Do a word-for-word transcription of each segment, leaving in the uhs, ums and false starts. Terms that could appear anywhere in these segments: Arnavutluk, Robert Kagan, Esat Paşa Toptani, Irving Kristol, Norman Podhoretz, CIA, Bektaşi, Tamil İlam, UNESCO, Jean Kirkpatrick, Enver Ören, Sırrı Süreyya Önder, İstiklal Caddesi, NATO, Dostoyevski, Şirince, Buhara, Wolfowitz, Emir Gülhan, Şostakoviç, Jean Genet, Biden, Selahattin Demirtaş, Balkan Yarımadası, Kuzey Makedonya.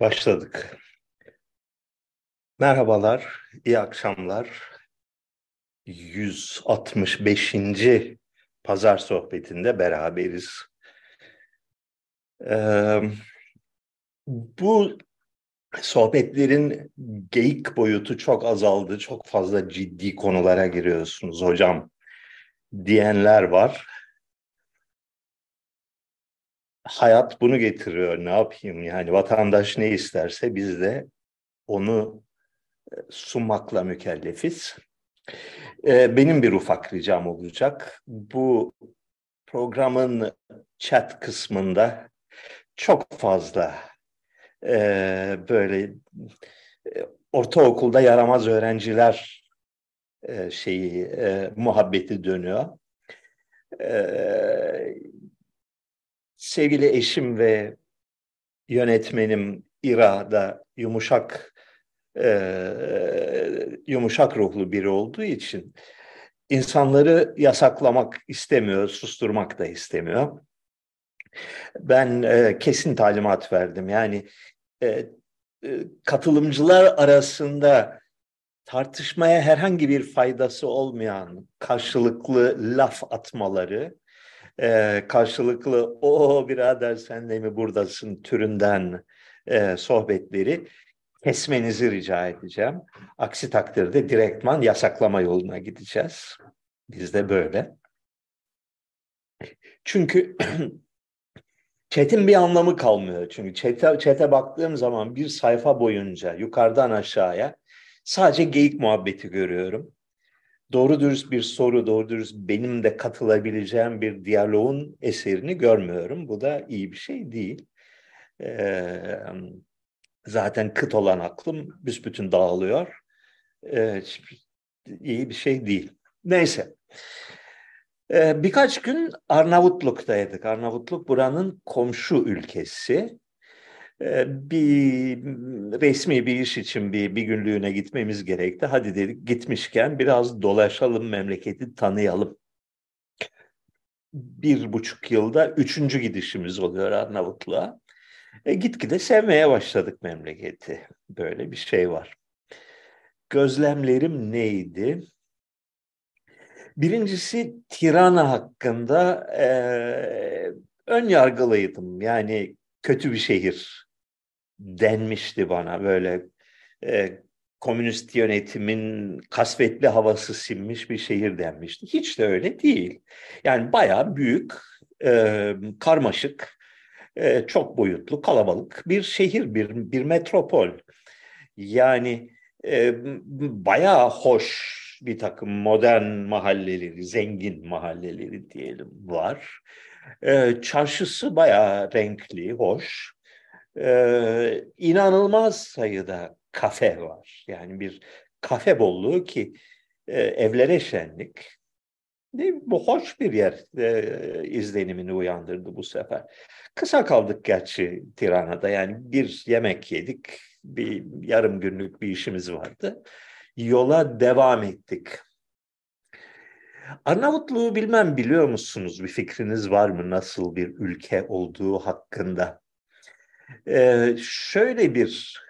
Başladık. Merhabalar, iyi akşamlar. yüz altmış beşinci Pazar sohbetinde beraberiz. Ee, bu sohbetlerin geyik boyutu çok azaldı, çok fazla ciddi konulara giriyorsunuz hocam diyenler var. Hayat bunu getiriyor, ne yapayım yani, vatandaş ne isterse biz de onu sunmakla mükellefiz. Ee, benim bir ufak ricam olacak. Bu programın chat kısmında çok fazla e, böyle e, ortaokulda yaramaz öğrenciler e, şeyi e, muhabbeti dönüyor. E, Sevgili eşim ve yönetmenim İra'da yumuşak e, yumuşak ruhlu biri olduğu için insanları yasaklamak istemiyor, susturmak da istemiyor. Ben e, kesin talimat verdim. Yani e, e, katılımcılar arasında tartışmaya herhangi bir faydası olmayan karşılıklı laf atmaları, Ee, karşılıklı o birader sen de mi buradasın türünden e, sohbetleri kesmenizi rica edeceğim. Aksi takdirde direktman yasaklama yoluna gideceğiz. Biz de böyle. Çünkü chat'in bir anlamı kalmıyor. Çünkü chat'e, chat'e baktığım zaman bir sayfa boyunca yukarıdan aşağıya sadece geyik muhabbeti görüyorum. Doğru dürüst bir soru, doğru dürüst benim de katılabileceğim bir diyaloğun eserini görmüyorum. Bu da iyi bir şey değil. Ee, zaten kıt olan aklım büsbütün dağılıyor. Ee, iyi bir şey değil. Neyse. Ee, birkaç gün Arnavutluk'taydık. Arnavutluk buranın komşu ülkesi. Bir resmi bir iş için bir, bir günlüğüne gitmemiz gerekti. Hadi dedik, gitmişken biraz dolaşalım, memleketi tanıyalım. Bir buçuk yılda üçüncü gidişimiz oluyor Arnavutluğa. E, gitgide sevmeye başladık memleketi. Böyle bir şey var. Gözlemlerim neydi? Birincisi Tirana hakkında e, ön yargılıydım. Yani kötü bir şehir denmişti bana, böyle e, komünist yönetimin kasvetli havası sinmiş bir şehir denmişti. Hiç de öyle değil. Yani bayağı büyük, e, karmaşık, e, çok boyutlu, kalabalık bir şehir, bir, bir metropol. Yani e, bayağı hoş bir takım modern mahalleleri, zengin mahalleleri diyelim var. E, çarşısı bayağı renkli, hoş. Ee, inanılmaz sayıda kafe var. Yani bir kafe bolluğu ki e, evlere şenlik. Değil mi? Bu hoş bir yer e, izlenimini uyandırdı bu sefer. Kısa kaldık gerçi Tirana'da. Yani bir yemek yedik. Bir yarım günlük bir işimiz vardı. Yola devam ettik. Arnavutluğu bilmem, biliyor musunuz? Bir fikriniz var mı? Nasıl bir ülke olduğu hakkında? Ee, şöyle bir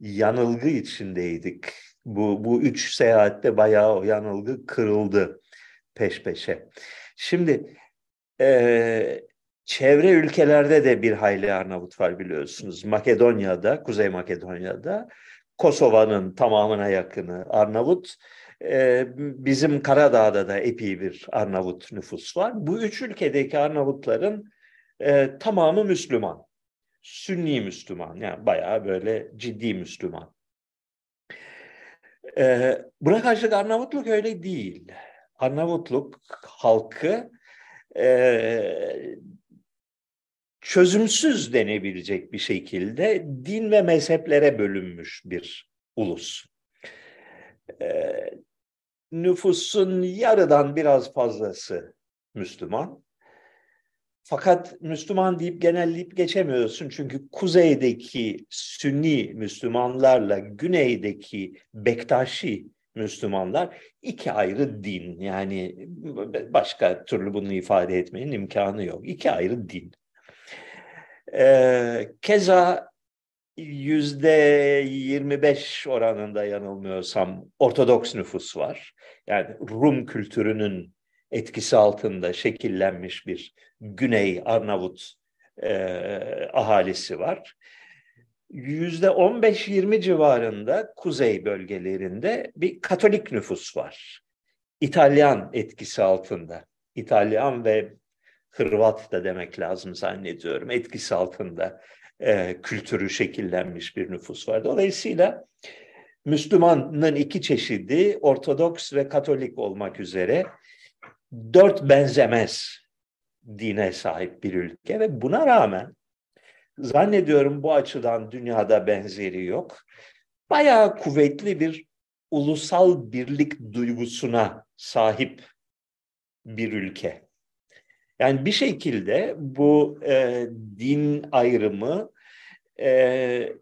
yanılgı içindeydik. Bu, bu üç seyahatte bayağı o yanılgı kırıldı peş peşe. Şimdi e, çevre ülkelerde de bir hayli Arnavut var, biliyorsunuz. Makedonya'da, Kuzey Makedonya'da, Kosova'nın tamamına yakını Arnavut. E, bizim Karadağ'da da epey bir Arnavut nüfus var. Bu üç ülkedeki Arnavutların e, tamamı Müslüman. Sünni Müslüman, yani bayağı böyle ciddi Müslüman. Ee, buna karşılık Arnavutluk öyle değil. Arnavutluk halkı e, çözümsüz denebilecek bir şekilde din ve mezheplere bölünmüş bir ulus. Ee, nüfusun yarıdan biraz fazlası Müslüman. Fakat Müslüman deyip genelleyip geçemiyorsun, çünkü kuzeydeki Sünni Müslümanlarla güneydeki Bektaşi Müslümanlar iki ayrı din. Yani başka türlü bunu ifade etmenin imkanı yok. İki ayrı din. Ee, keza yüzde yirmi beş oranında yanılmıyorsam Ortodoks nüfus var. Yani Rum kültürünün etkisi altında şekillenmiş bir Güney Arnavut e, ahalisi var. yüzde on beş yirmi civarında kuzey bölgelerinde bir Katolik nüfus var. İtalyan etkisi altında. İtalyan ve Hırvat da demek lazım zannediyorum. Etkisi altında e, kültürü şekillenmiş bir nüfus var. Dolayısıyla Müslümanın iki çeşidi Ortodoks ve Katolik olmak üzere dört benzemez dine sahip bir ülke ve buna rağmen zannediyorum bu açıdan dünyada benzeri yok. Bayağı kuvvetli bir ulusal birlik duygusuna sahip bir ülke. Yani bir şekilde bu e, din ayrımı e,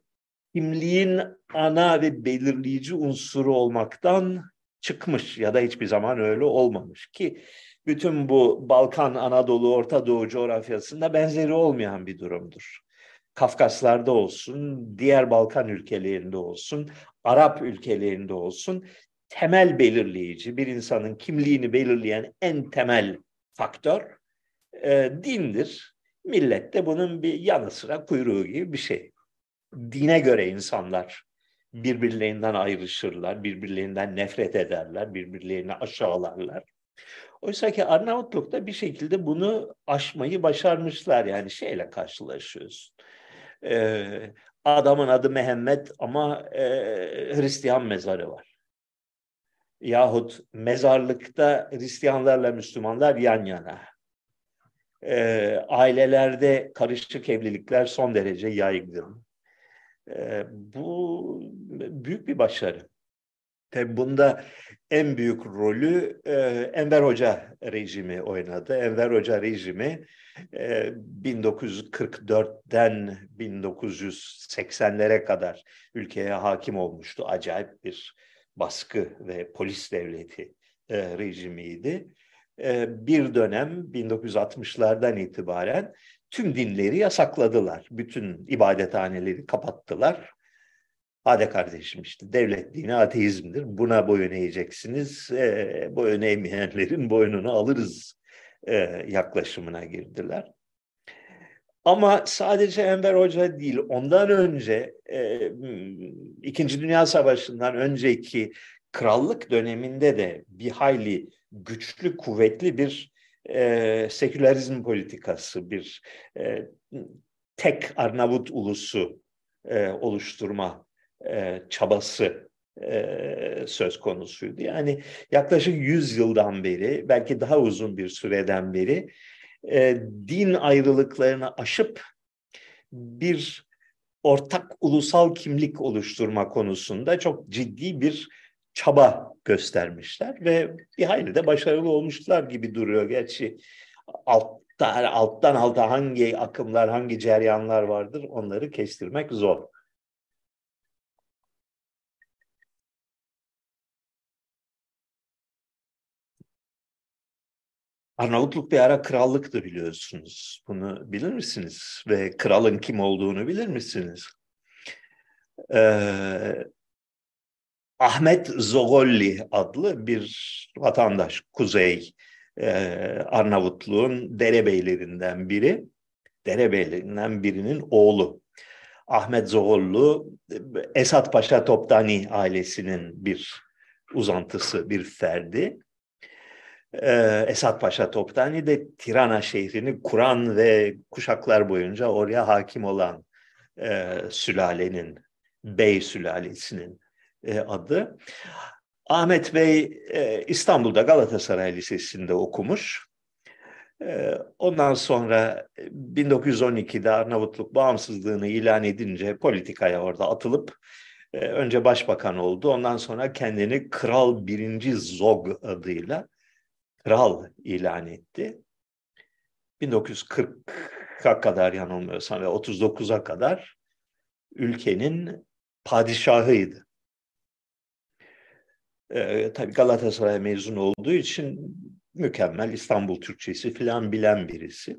kimliğin ana ve belirleyici unsuru olmaktan çıkmış ya da hiçbir zaman öyle olmamış ki bütün bu Balkan, Anadolu, Orta Doğu coğrafyasında benzeri olmayan bir durumdur. Kafkaslar'da olsun, diğer Balkan ülkelerinde olsun, Arap ülkelerinde olsun temel belirleyici, bir insanın kimliğini belirleyen en temel faktör e, dindir. Millet de bunun bir yanı sıra kuyruğu gibi bir şey. Dine göre insanlar birbirlerinden ayrışırlar, birbirlerinden nefret ederler, birbirlerini aşağılarlar. Oysa ki Arnavutluk'ta bir şekilde bunu aşmayı başarmışlar. Yani şeyle karşılaşıyorsun. Ee, adamın adı Mehmet ama e, Hristiyan mezarı var. Yahut mezarlıkta Hristiyanlarla Müslümanlar yan yana. Ee, ailelerde karışık evlilikler son derece yaygın. Ee, bu büyük bir başarı. Tabii bunda en büyük rolü e, Enver Hoca rejimi oynadı. Enver Hoca rejimi e, bin dokuz yüz kırk dörtten bin dokuz yüz seksenlere kadar ülkeye hakim olmuştu. Acayip bir baskı ve polis devleti e, rejimiydi. E, bir dönem bin dokuz yüz altmışlardan itibaren tüm dinleri yasakladılar. Bütün ibadethaneleri kapattılar. Hadi kardeşim işte devlet dini ateizmdir. Buna boyun eğeceksiniz. E, boyun eğmeyenlerin boynunu alırız e, yaklaşımına girdiler. Ama sadece Enver Hoca değil, ondan önce e, İkinci Dünya Savaşı'ndan önceki krallık döneminde de bir hayli güçlü, kuvvetli bir e, sekülerizm politikası, bir e, tek Arnavut ulusu e, oluşturma çabası söz konusuydu. Yani yaklaşık yüz yıldan beri, belki daha uzun bir süreden beri din ayrılıklarını aşıp bir ortak ulusal kimlik oluşturma konusunda çok ciddi bir çaba göstermişler ve bir hayli de başarılı olmuşlar gibi duruyor. Gerçi altta, alttan alta hangi akımlar, hangi ceryanlar vardır onları kestirmek zor. Arnavutluk bir ara krallıktı biliyorsunuz. Bunu bilir misiniz? Ve kralın kim olduğunu bilir misiniz? Ee, Ahmet Zogolli adlı bir vatandaş. Kuzey e, Arnavutluğun derebeylerinden biri. Derebeylerinden birinin oğlu. Ahmet Zogollu Esat Paşa Toptani ailesinin bir uzantısı, bir ferdi. Esat Paşa Toptani de Tirana şehrini kuran ve kuşaklar boyunca oraya hakim olan e, sülalenin, Bey sülalesinin e, adı. Ahmet Bey e, İstanbul'da Galatasaray Lisesi'nde okumuş. E, ondan sonra bin dokuz yüz on ikide Arnavutluk bağımsızlığını ilan edince politikaya orada atılıp e, önce başbakan oldu. Ondan sonra kendini Kral Birinci Zog adıyla kral ilan etti. bin dokuz yüz kırka kadar yanılmıyorsam ve otuz dokuza kadar ülkenin padişahıydı. Ee, tabii Galatasaray mezunu olduğu için mükemmel İstanbul Türkçesi falan bilen birisi.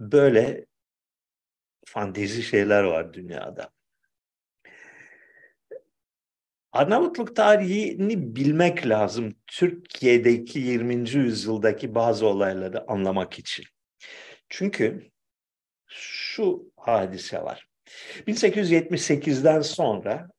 Böyle fantezi şeyler var dünyada. Arnavutluk tarihini bilmek lazım Türkiye'deki yirminci yüzyıldaki bazı olayları anlamak için. Çünkü şu hadise var. bin sekiz yüz yetmiş sekizden sonra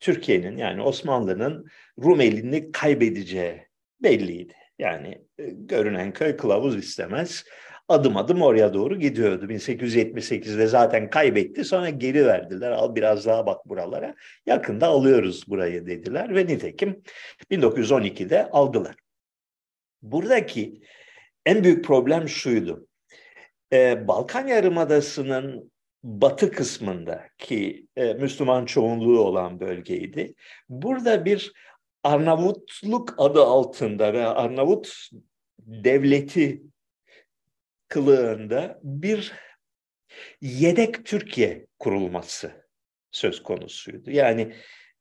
Türkiye'nin, yani Osmanlı'nın Rumeli'ni kaybedeceği belliydi. Yani görünen köy kılavuz istemez. Adım adım oraya doğru gidiyordu. bin sekiz yüz yetmiş sekizde zaten kaybetti. Sonra geri verdiler. Al biraz daha bak buralara. Yakında alıyoruz burayı dediler. Ve nitekim bin dokuz yüz on ikide aldılar. Buradaki en büyük problem şuydu. Ee, Balkan Yarımadası'nın batı kısmında ki e, Müslüman çoğunluğu olan bölgeydi. Burada bir Arnavutluk adı altında ve Arnavut devleti kılığında bir yedek Türkiye kurulması söz konusuydu. Yani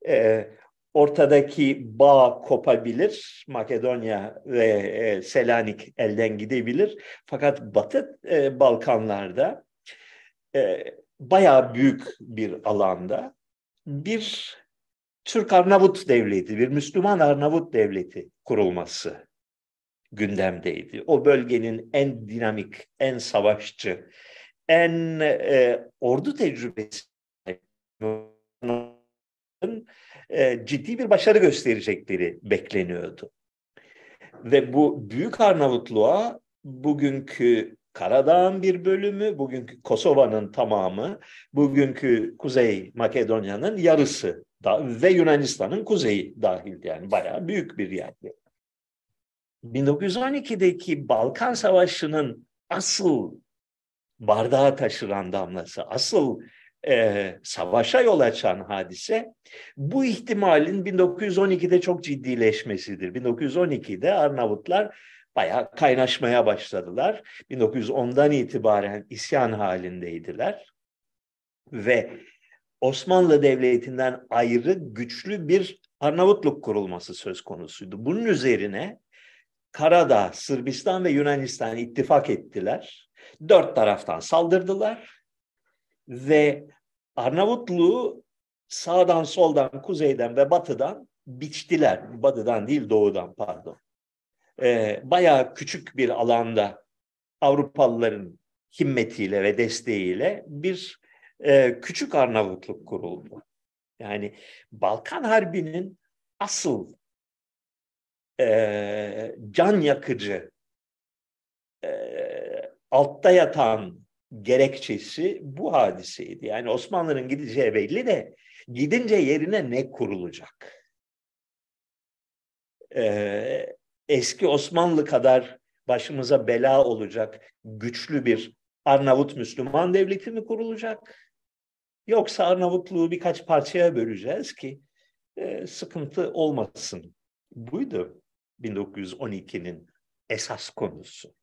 e, ortadaki bağ kopabilir, Makedonya ve e, Selanik elden gidebilir. Fakat Batı e, Balkanlarda e, bayağı büyük bir alanda bir Türk-Arnavut devleti, bir Müslüman-Arnavut devleti kurulması gündemdeydi. O bölgenin en dinamik, en savaşçı, en e, ordu tecrübesi e, ciddi bir başarı gösterecekleri bekleniyordu. Ve bu Büyük Arnavutluğa bugünkü Karadağ'ın bir bölümü, bugünkü Kosova'nın tamamı, bugünkü Kuzey Makedonya'nın yarısı da, ve Yunanistan'ın kuzeyi dahil, yani bayağı büyük bir yer. bin dokuz yüz on ikideki Balkan Savaşı'nın asıl bardağı taşıran damlası, asıl e, savaşa yol açan hadise bu ihtimalin bin dokuz yüz on ikide çok ciddileşmesidir. bin dokuz yüz on ikide Arnavutlar bayağı kaynaşmaya başladılar. bin dokuz yüz ondan itibaren isyan halindeydiler ve Osmanlı Devleti'nden ayrı güçlü bir Arnavutluk kurulması söz konusuydu. Bunun üzerine Karadağ, Sırbistan ve Yunanistan ittifak ettiler. Dört taraftan saldırdılar ve Arnavutluğu sağdan, soldan, kuzeyden ve batıdan biçtiler. Batıdan değil, doğudan pardon. Ee, bayağı küçük bir alanda Avrupalıların himmetiyle ve desteğiyle bir e, küçük Arnavutluk kuruldu. Yani Balkan Harbi'nin asıl E, can yakıcı e, altta yatan gerekçesi bu hadiseydi. Yani Osmanlı'nın gideceği belli de gidince yerine ne kurulacak? E, eski Osmanlı kadar başımıza bela olacak güçlü bir Arnavut Müslüman devleti mi kurulacak? Yoksa Arnavutluğu birkaç parçaya böleceğiz ki e, sıkıntı olmasın. Buydu bin dokuz yüz on ikinin esas konusu.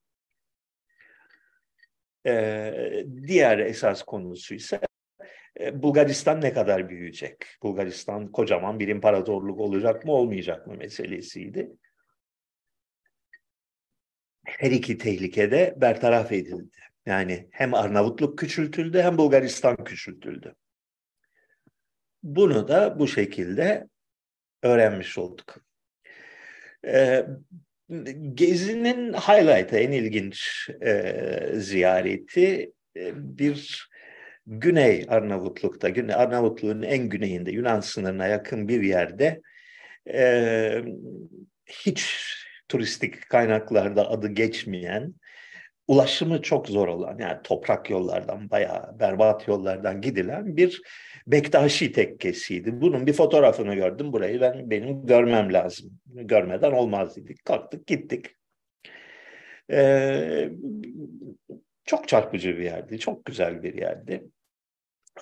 Ee, diğer esas konusu ise Bulgaristan ne kadar büyüyecek? Bulgaristan kocaman bir imparatorluk olacak mı, olmayacak mı meselesiydi. Her iki tehlikede bertaraf edildi. Yani hem Arnavutluk küçültüldü hem Bulgaristan küçültüldü. Bunu da bu şekilde öğrenmiş olduk. Gezi'nin highlight'ı, en ilginç e, ziyareti e, bir Güney Arnavutluk'ta, Güney Arnavutluğun en güneyinde, Yunan sınırına yakın bir yerde e, hiç turistik kaynaklarda adı geçmeyen, ulaşımı çok zor olan, yani toprak yollardan, bayağı berbat yollardan gidilen bir Bektaşi tekkesiydi. Bunun bir fotoğrafını gördüm. Burayı ben benim görmem lazım. Görmeden olmaz dedik. Kalktık gittik. Ee, çok çarpıcı bir yerdi. Çok güzel bir yerdi.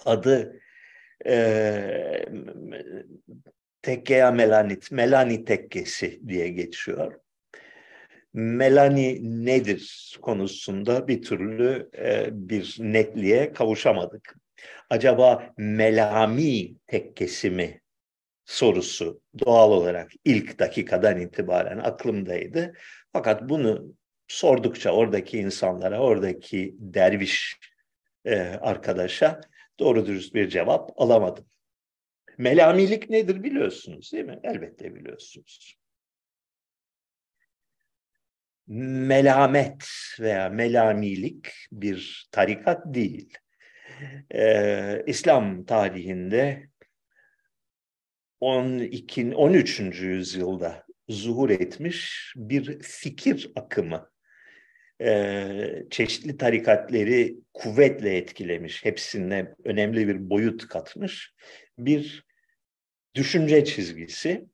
Adı e, Tekkeye Melanit, Melani Tekkesi diye geçiyor. Melani nedir konusunda bir türlü e, bir netliğe kavuşamadık. Acaba Melami tekkesi mi sorusu doğal olarak ilk dakikadan itibaren aklımdaydı. Fakat bunu sordukça oradaki insanlara, oradaki derviş e, arkadaşa doğru dürüst bir cevap alamadım. Melamilik nedir biliyorsunuz değil mi? Elbette biliyorsunuz. Melamet veya melamilik bir tarikat değil. Ee, İslam tarihinde on ikinci on üçüncü yüzyılda zuhur etmiş bir fikir akımı. Ee, çeşitli tarikatleri kuvvetle etkilemiş, hepsine önemli bir boyut katmış bir düşünce çizgisi.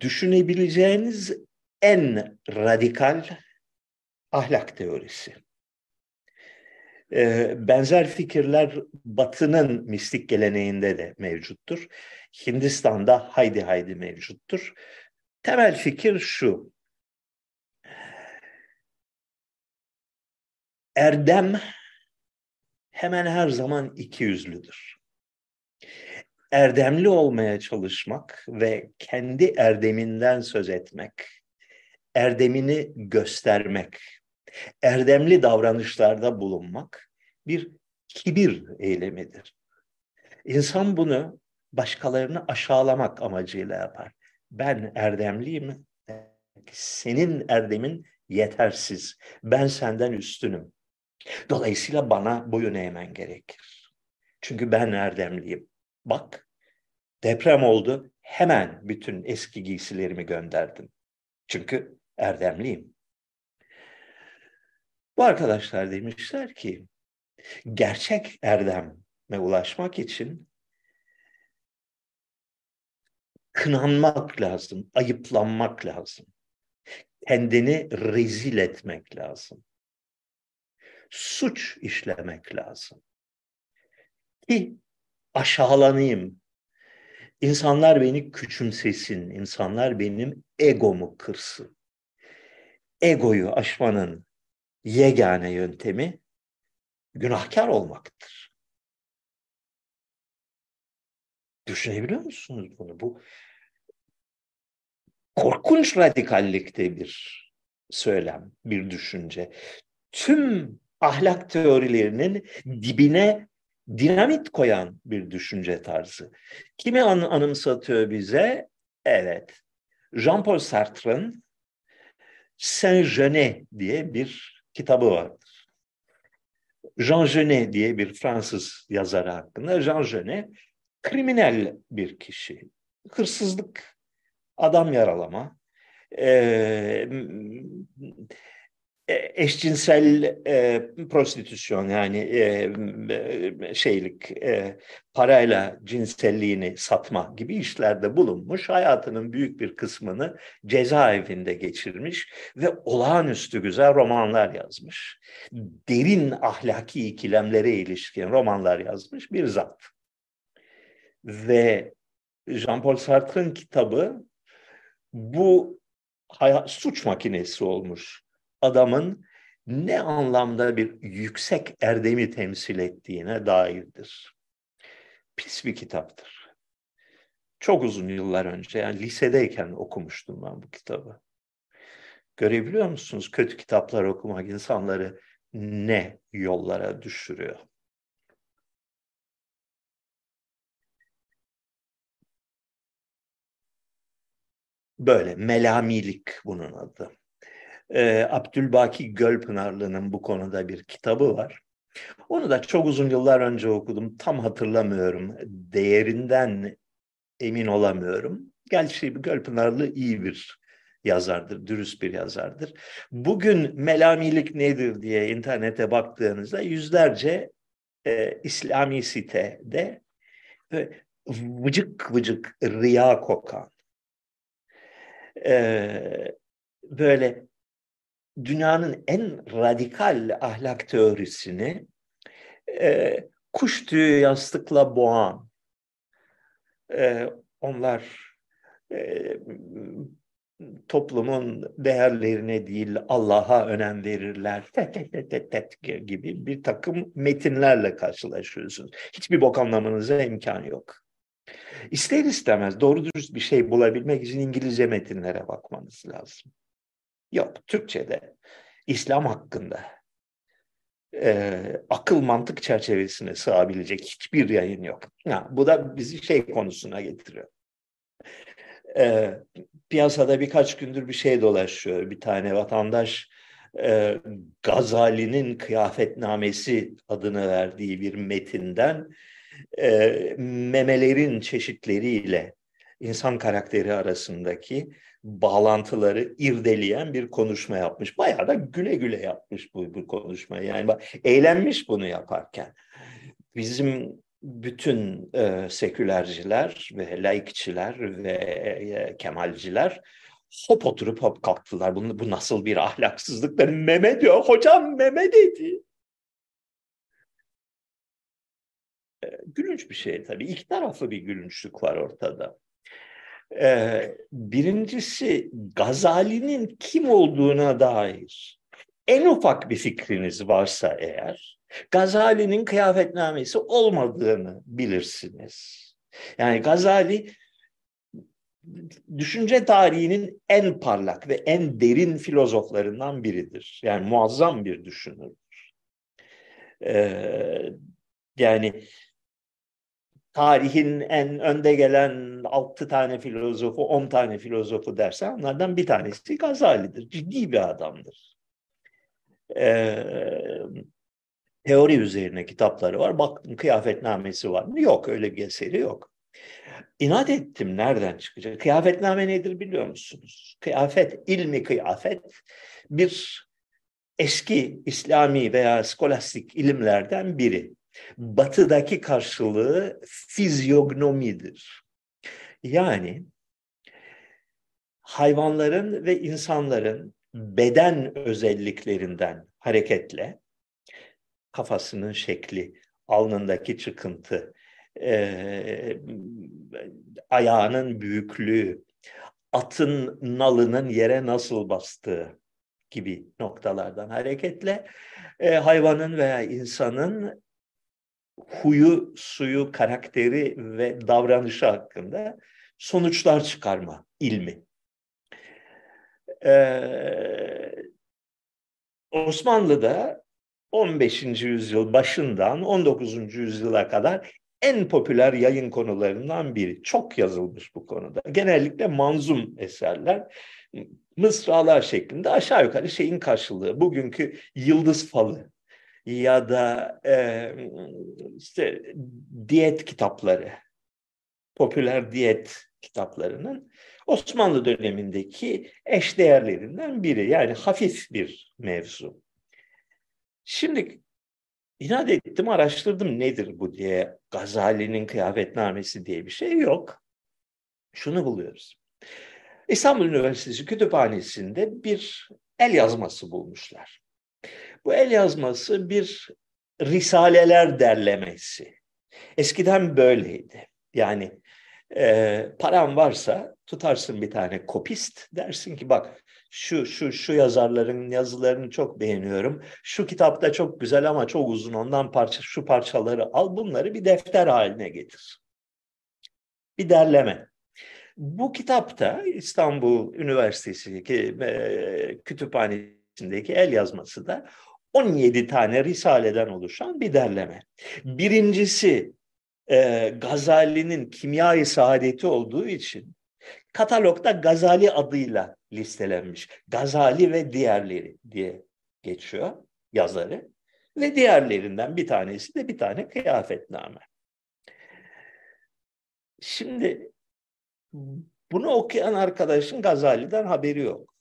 Düşünebileceğiniz en radikal ahlak teorisi. Benzer fikirler Batı'nın mistik geleneğinde de mevcuttur. Hindistan'da haydi haydi mevcuttur. Temel fikir şu: erdem hemen her zaman ikiyüzlüdür. Erdemli olmaya çalışmak ve kendi erdeminden söz etmek, erdemini göstermek, erdemli davranışlarda bulunmak bir kibir eylemidir. İnsan bunu başkalarını aşağılamak amacıyla yapar. Ben erdemliyim, senin erdemin yetersiz, ben senden üstünüm. Dolayısıyla bana boyun eğmen gerekir. Çünkü ben erdemliyim. Bak, deprem oldu, hemen bütün eski giysilerimi gönderdim. Çünkü erdemliyim. Bu arkadaşlar demişler ki, gerçek erdeme ulaşmak için kınanmak lazım, ayıplanmak lazım. Kendini rezil etmek lazım. Suç işlemek lazım. Ki aşağılanayım. İnsanlar beni küçümsesin, insanlar benim egomu kırsın. Egoyu aşmanın yegane yöntemi günahkar olmaktır. Düşünebiliyor musunuz bunu? Bu korkunç radikallikte bir söylem, bir düşünce. Tüm ahlak teorilerinin dibine dinamit koyan bir düşünce tarzı. Kimi an, anımsatıyor bize? Evet, Jean-Paul Sartre'ın Saint Genet diye bir kitabı vardır. Jean Genet diye bir Fransız yazarı hakkında. Jean Genet kriminal bir kişi. Hırsızlık, adam yaralama, e, eşcinsel e, prostitüsyon yani e, şeylik, e, parayla cinselliğini satma gibi işlerde bulunmuş. Hayatının büyük bir kısmını cezaevinde geçirmiş ve olağanüstü güzel romanlar yazmış. Derin ahlaki ikilemlere ilişkin romanlar yazmış bir zat. Ve Jean-Paul Sartre'ın kitabı bu hayat, suç makinesi olmuş adamın ne anlamda bir yüksek erdemi temsil ettiğine dairdir. Pis bir kitaptır. Çok uzun yıllar önce, yani lisedeyken okumuştum ben bu kitabı. Görebiliyor musunuz? Kötü kitaplar okumak insanları ne yollara düşürüyor. Böyle, melamilik bunun adı. E, Abdülbaki Gölpınarlı'nın bu konuda bir kitabı var. Onu da çok uzun yıllar önce okudum. Tam hatırlamıyorum. Değerinden emin olamıyorum. Gerçi Gölpınarlı iyi bir yazardır, dürüst bir yazardır. Bugün melamilik nedir diye internete baktığınızda yüzlerce e, İslami sitede e, vıcık vıcık riya kokan, e, böyle dünyanın en radikal ahlak teorisini e, kuş tüyü yastıkla boğan, e, onlar e, toplumun değerlerine değil Allah'a önem verirler tet tet tet tet gibi bir takım metinlerle karşılaşıyorsunuz. Hiçbir bok anlamanıza imkan yok. İster istemez doğru dürüst bir şey bulabilmek için İngilizce metinlere bakmanız lazım. Yok, Türkçe'de İslam hakkında e, akıl mantık çerçevesine sığabilecek hiçbir yayın yok. Ya, bu da bizi şey konusuna getiriyor. E, piyasada birkaç gündür bir şey dolaşıyor. Bir tane vatandaş e, Gazali'nin Kıyafetnamesi adını verdiği bir metinden e, memelerin çeşitleriyle insan karakteri arasındaki bağlantıları irdeleyen bir konuşma yapmış. Bayağı da güle güle yapmış bu, bu konuşmayı. Yani eğlenmiş bunu yaparken. Bizim bütün e, sekülerciler ve laikçiler ve e, kemalciler hop oturup hop kalktılar. Bu, bu nasıl bir ahlaksızlık? Ben meme diyor. Hocam meme dedi. E, gülünç bir şey tabii. İki taraflı bir gülünçlük var ortada. Ee, birincisi Gazali'nin kim olduğuna dair en ufak bir fikriniz varsa eğer Gazali'nin Kıyafetnamesi olmadığını bilirsiniz. Yani Gazali düşünce tarihinin en parlak ve en derin filozoflarından biridir. Yani muazzam bir düşünürdür. Ee, yani tarihin en önde gelen altı tane filozofu, on tane filozofu dersen onlardan bir tanesi Gazali'dir. Ciddi bir adamdır. Ee, teori üzerine kitapları var. Baktım Kıyafetnamesi var mı? Yok, öyle bir eseri yok. İnat ettim, nereden çıkacak? Kıyafetname nedir biliyor musunuz? Kıyafet, ilmi kıyafet bir eski İslami veya skolastik ilimlerden biri. Batıdaki karşılığı fizyognomidir. Yani hayvanların ve insanların beden özelliklerinden hareketle kafasının şekli, alnındaki çıkıntı, e, ayağının büyüklüğü, atın nalının yere nasıl bastığı gibi noktalardan hareketle e, hayvanın veya insanın huyu, suyu, karakteri ve davranışı hakkında sonuçlar çıkarma ilmi. Ee, Osmanlı'da on beşinci yüzyıl başından on dokuzuncu yüzyıla kadar en popüler yayın konularından biri. Çok yazılmış bu konuda. Genellikle manzum eserler, mısralar şeklinde aşağı yukarı şeyin karşılığı. Bugünkü yıldız falı ya da e, işte diyet kitapları, popüler diyet kitaplarının Osmanlı dönemindeki eşdeğerlerinden biri. Yani hafif bir mevzu. Şimdi inat ettim, araştırdım nedir bu diye. Gazali'nin Kıyafetnamesi diye bir şey yok. Şunu buluyoruz. İstanbul Üniversitesi kütüphanesinde bir el yazması bulmuşlar. Bu el yazması bir risaleler derlemesi. Eskiden böyleydi. Yani e, paran varsa tutarsın bir tane kopist, dersin ki bak şu şu şu yazarların yazılarını çok beğeniyorum. Şu kitapta çok güzel ama çok uzun, ondan parça şu parçaları al, bunları bir defter haline getir. Bir derleme. Bu kitapta İstanbul Üniversitesi e, kütüphanesi içindeki el yazması da on yedi tane risaleden oluşan bir derleme. Birincisi e, Gazali'nin Kimyai Saadeti olduğu için katalogda Gazali adıyla listelenmiş. Gazali ve diğerleri diye geçiyor yazarı ve diğerlerinden bir tanesi de bir tane Kıyafetname. Şimdi bunu okuyan arkadaşın Gazali'den haberi yok.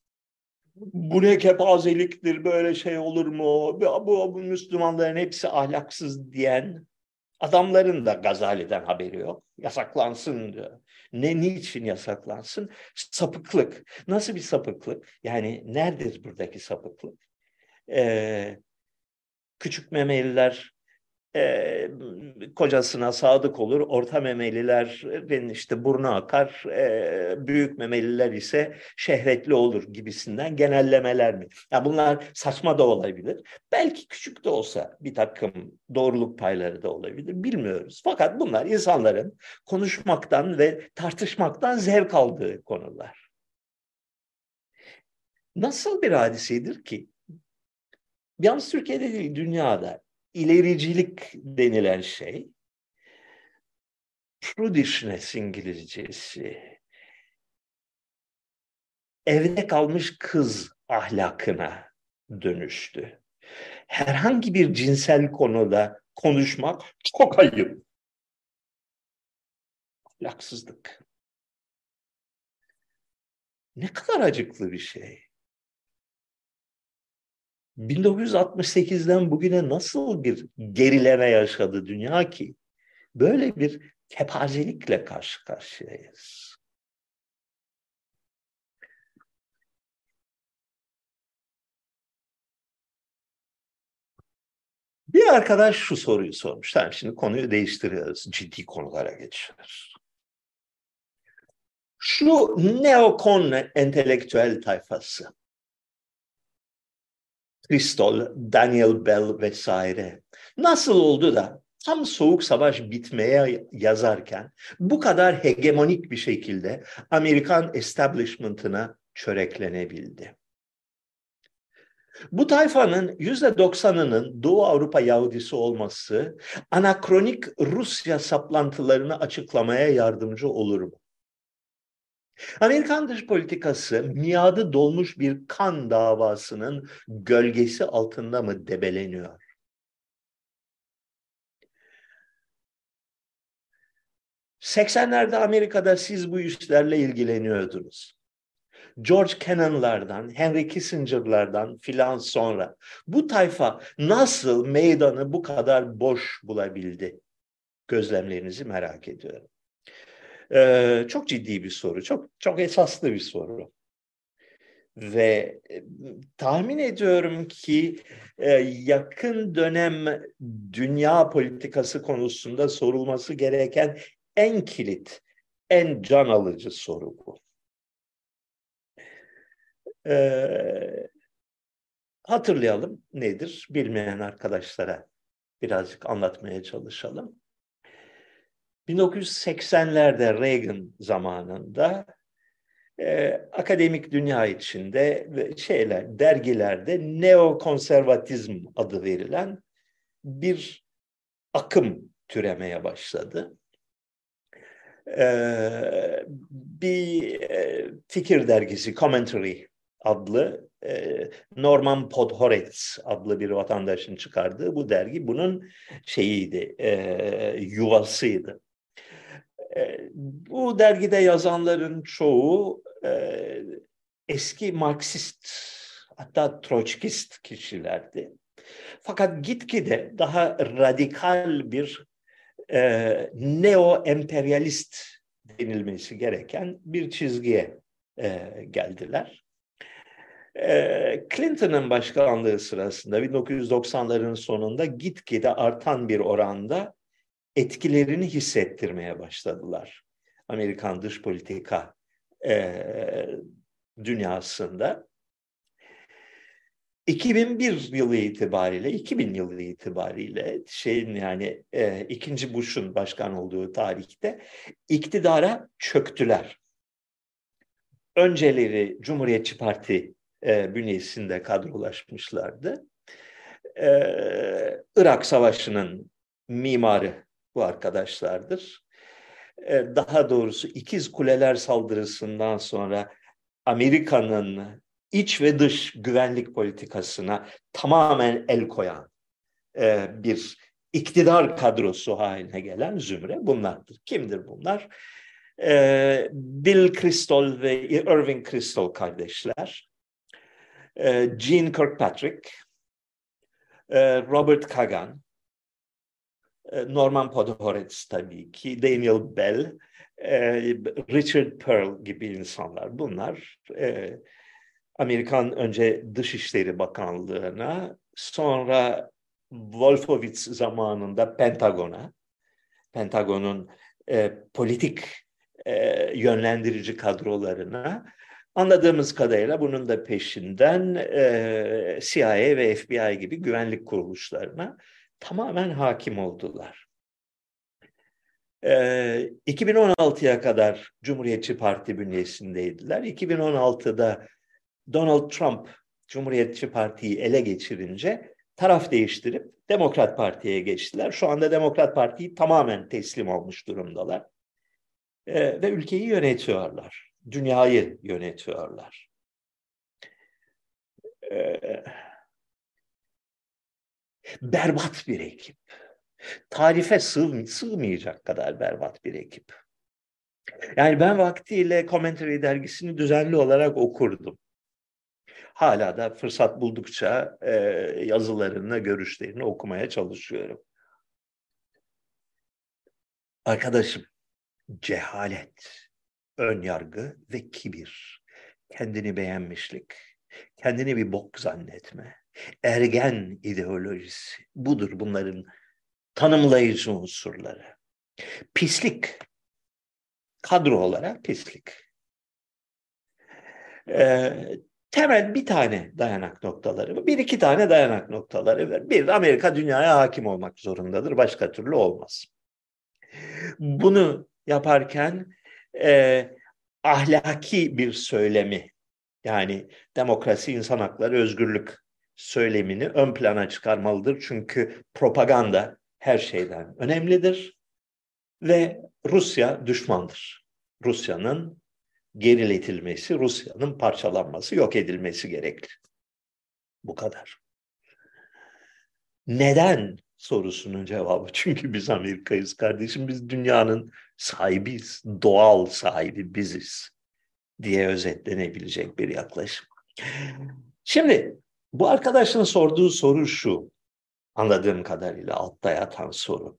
Bu ne kepazeliktir, böyle şey olur mu? Bu, bu, bu Müslümanların hepsi ahlaksız diyen adamların da Gazali'den haberi yok. Yasaklansın diyor. Ne, niçin yasaklansın? Sapıklık. Nasıl bir sapıklık? Yani neredir buradaki sapıklık? Ee, küçük memeliler e, kocasına sadık olur, orta memelilerin işte burnu akar, e, büyük memeliler ise şehvetli olur gibisinden genellemeler mi? Ya bunlar saçma da olabilir. Belki küçük de olsa bir takım doğruluk payları da olabilir, bilmiyoruz. Fakat bunlar insanların konuşmaktan ve tartışmaktan zevk aldığı konular. Nasıl bir hadisedir ki? yalnız Türkiye'de değil, dünyada ilericilik denilen şey, prudishness İngilizcesi, evde kalmış kız ahlakına dönüştü. Herhangi bir cinsel konuda konuşmak çok ayıp. Ahlaksızlık. Ne kadar acıklı bir şey. bin dokuz yüz altmış sekizden bugüne nasıl bir gerileme yaşadı dünya ki? Böyle bir kepazelikle karşı karşıyayız. Bir arkadaş şu soruyu sormuş. Tamam, şimdi konuyu değiştiriyoruz. Ciddi konulara geçiyoruz. Şu neokon entelektüel tayfası, Kristol, Daniel Bell vesaire, nasıl oldu da tam Soğuk Savaş bitmeye yazarken bu kadar hegemonik bir şekilde Amerikan establishment'ına çöreklenebildi? Bu tayfanın yüzde doksanının Doğu Avrupa Yahudisi olması anakronik Rusya saplantılarını açıklamaya yardımcı olur mu? Amerikan dış politikası miadı dolmuş bir kan davasının gölgesi altında mı debeleniyor? seksenlerde Amerika'da siz bu işlerle ilgileniyordunuz. George Kennan'lardan, Henry Kissinger'lardan filan sonra bu tayfa nasıl meydanı bu kadar boş bulabildi? Gözlemlerinizi merak ediyorum. Ee, çok ciddi bir soru, çok çok esaslı bir soru. Ve e, tahmin ediyorum ki e, yakın dönem dünya politikası konusunda sorulması gereken en kilit, en can alıcı soru bu. Ee, hatırlayalım nedir, bilmeyen arkadaşlara birazcık anlatmaya çalışalım. bin dokuz yüz seksenlerde Reagan zamanında e, akademik dünya içinde ve şeyler, dergilerde neokonservatizm adı verilen bir akım türemeye başladı. E, bir e, fikir dergisi Commentary adlı, e, Norman Podhoretz adlı bir vatandaşın çıkardığı bu dergi bunun şeyiydi, e, yuvasıydı. Bu dergide yazanların çoğu e, eski Marksist, hatta Troçkist kişilerdi. Fakat gitgide daha radikal bir e, neo-emperyalist denilmesi gereken bir çizgiye e, geldiler. E, Clinton'ın başkanlığı sırasında bin dokuz yüz doksanların sonunda gitgide artan bir oranda etkilerini hissettirmeye başladılar Amerikan dış politika e, dünyasında. iki bin bir yılı itibariyle, iki bin yılı itibariyle şeyin yani e, ikinci Bush'un başkan olduğu tarihte iktidara çöktüler. Önceleri Cumhuriyetçi Parti e, bünyesinde kadrolaşmışlardı. E, Irak Savaşı'nın mimarı bu arkadaşlardır. Daha doğrusu İkiz Kuleler saldırısından sonra Amerika'nın iç ve dış güvenlik politikasına tamamen el koyan bir iktidar kadrosu haline gelen zümre bunlardır. Kimdir bunlar? Bill Kristol ve Irving Kristol kardeşler, Jean Kirkpatrick, Robert Kagan, Norman Podhoretz tabii ki, Daniel Bell, Richard Perle gibi insanlar. Bunlar Amerikan önce Dışişleri Bakanlığı'na, sonra Wolfowitz zamanında Pentagon'a, Pentagon'un politik yönlendirici kadrolarına, anladığımız kadarıyla bunun da peşinden C I A ve F B I gibi güvenlik kuruluşlarına tamamen hakim oldular. Ee, iki bin on altıya kadar Cumhuriyetçi Parti bünyesindeydiler. iki bin on altıda Donald Trump Cumhuriyetçi Parti'yi ele geçirince taraf değiştirip Demokrat Parti'ye geçtiler. Şu anda Demokrat Parti'yi tamamen teslim olmuş durumdalar. E, ve ülkeyi yönetiyorlar. Dünyayı yönetiyorlar. E, berbat bir ekip. Tarife sığ, sığmayacak kadar berbat bir ekip. Yani ben vaktiyle Commentary dergisini düzenli olarak okurdum. Hala da fırsat buldukça e, yazılarını, görüşlerini okumaya çalışıyorum. Arkadaşım, cehalet, önyargı ve kibir, kendini beğenmişlik, kendini bir bok zannetme, ergen ideolojisi, budur bunların tanımlayıcı unsurları. Pislik, kadro olarak pislik. Ee, temel bir tane dayanak noktaları var. Bir iki tane dayanak noktaları var. Bir, Amerika dünyaya hakim olmak zorundadır. Başka türlü olmaz. Bunu yaparken e, ahlaki bir söylemi, yani demokrasi, insan hakları, özgürlük söylemini ön plana çıkarmalıdır. Çünkü propaganda her şeyden önemlidir. Ve Rusya düşmandır. Rusya'nın geriletilmesi, Rusya'nın parçalanması, yok edilmesi gerekli. Bu kadar. Neden sorusunun cevabı? Çünkü biz Amerika'yız kardeşim, biz dünyanın sahibiyiz, doğal sahibi biziz diye özetlenebilecek bir yaklaşım. Şimdi bu arkadaşın sorduğu soru şu, anladığım kadarıyla altta yatan soru.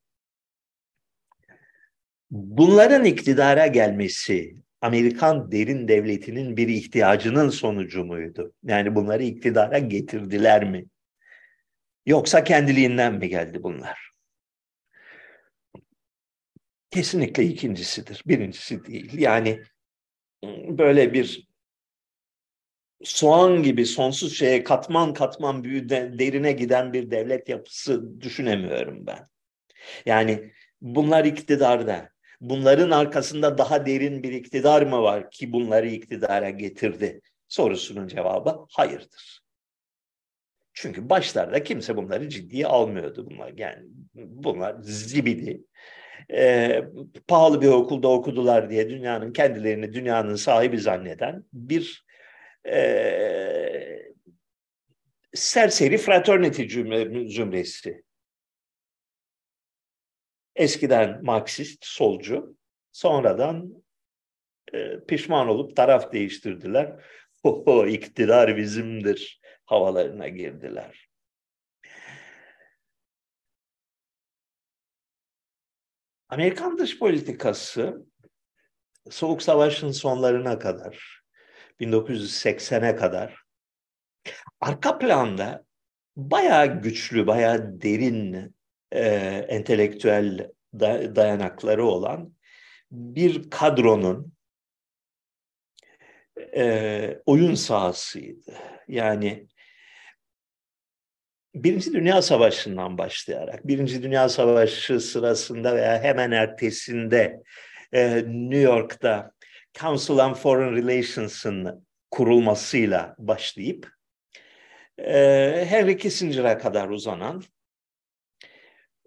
Bunların iktidara gelmesi Amerikan derin devletinin bir ihtiyacının sonucu muydu? Yani bunları iktidara getirdiler mi? Yoksa kendiliğinden mi geldi bunlar? Kesinlikle ikincisidir. Birincisi değil. Yani böyle bir soğan gibi sonsuz şeye katman katman büyüden, derine giden bir devlet yapısı düşünemiyorum ben. Yani bunlar iktidarda. Bunların arkasında daha derin bir iktidar mı var ki bunları iktidara getirdi? Sorusunun cevabı hayırdır. Çünkü başlarda kimse bunları ciddiye almıyordu. Bunlar, yani bunlar zibidi. Ee, pahalı bir okulda okudular diye dünyanın kendilerini dünyanın sahibi zanneden bir e, serseri fraternity cümle, cümlesi. Eskiden Marksist, solcu, sonradan e, pişman olup taraf değiştirdiler. Oho, iktidar bizimdir havalarına girdiler. Amerikan dış politikası Soğuk Savaş'ın sonlarına kadar, bin dokuz yüz seksene kadar arka planda bayağı güçlü, bayağı derin E, entelektüel da, dayanakları olan bir kadronun e, oyun sahasıydı. Yani Birinci Dünya Savaşı'ndan başlayarak, Birinci Dünya Savaşı sırasında veya hemen ertesinde e, New York'ta Council on Foreign Relations'ın kurulmasıyla başlayıp e, Henry Kissinger'a kadar uzanan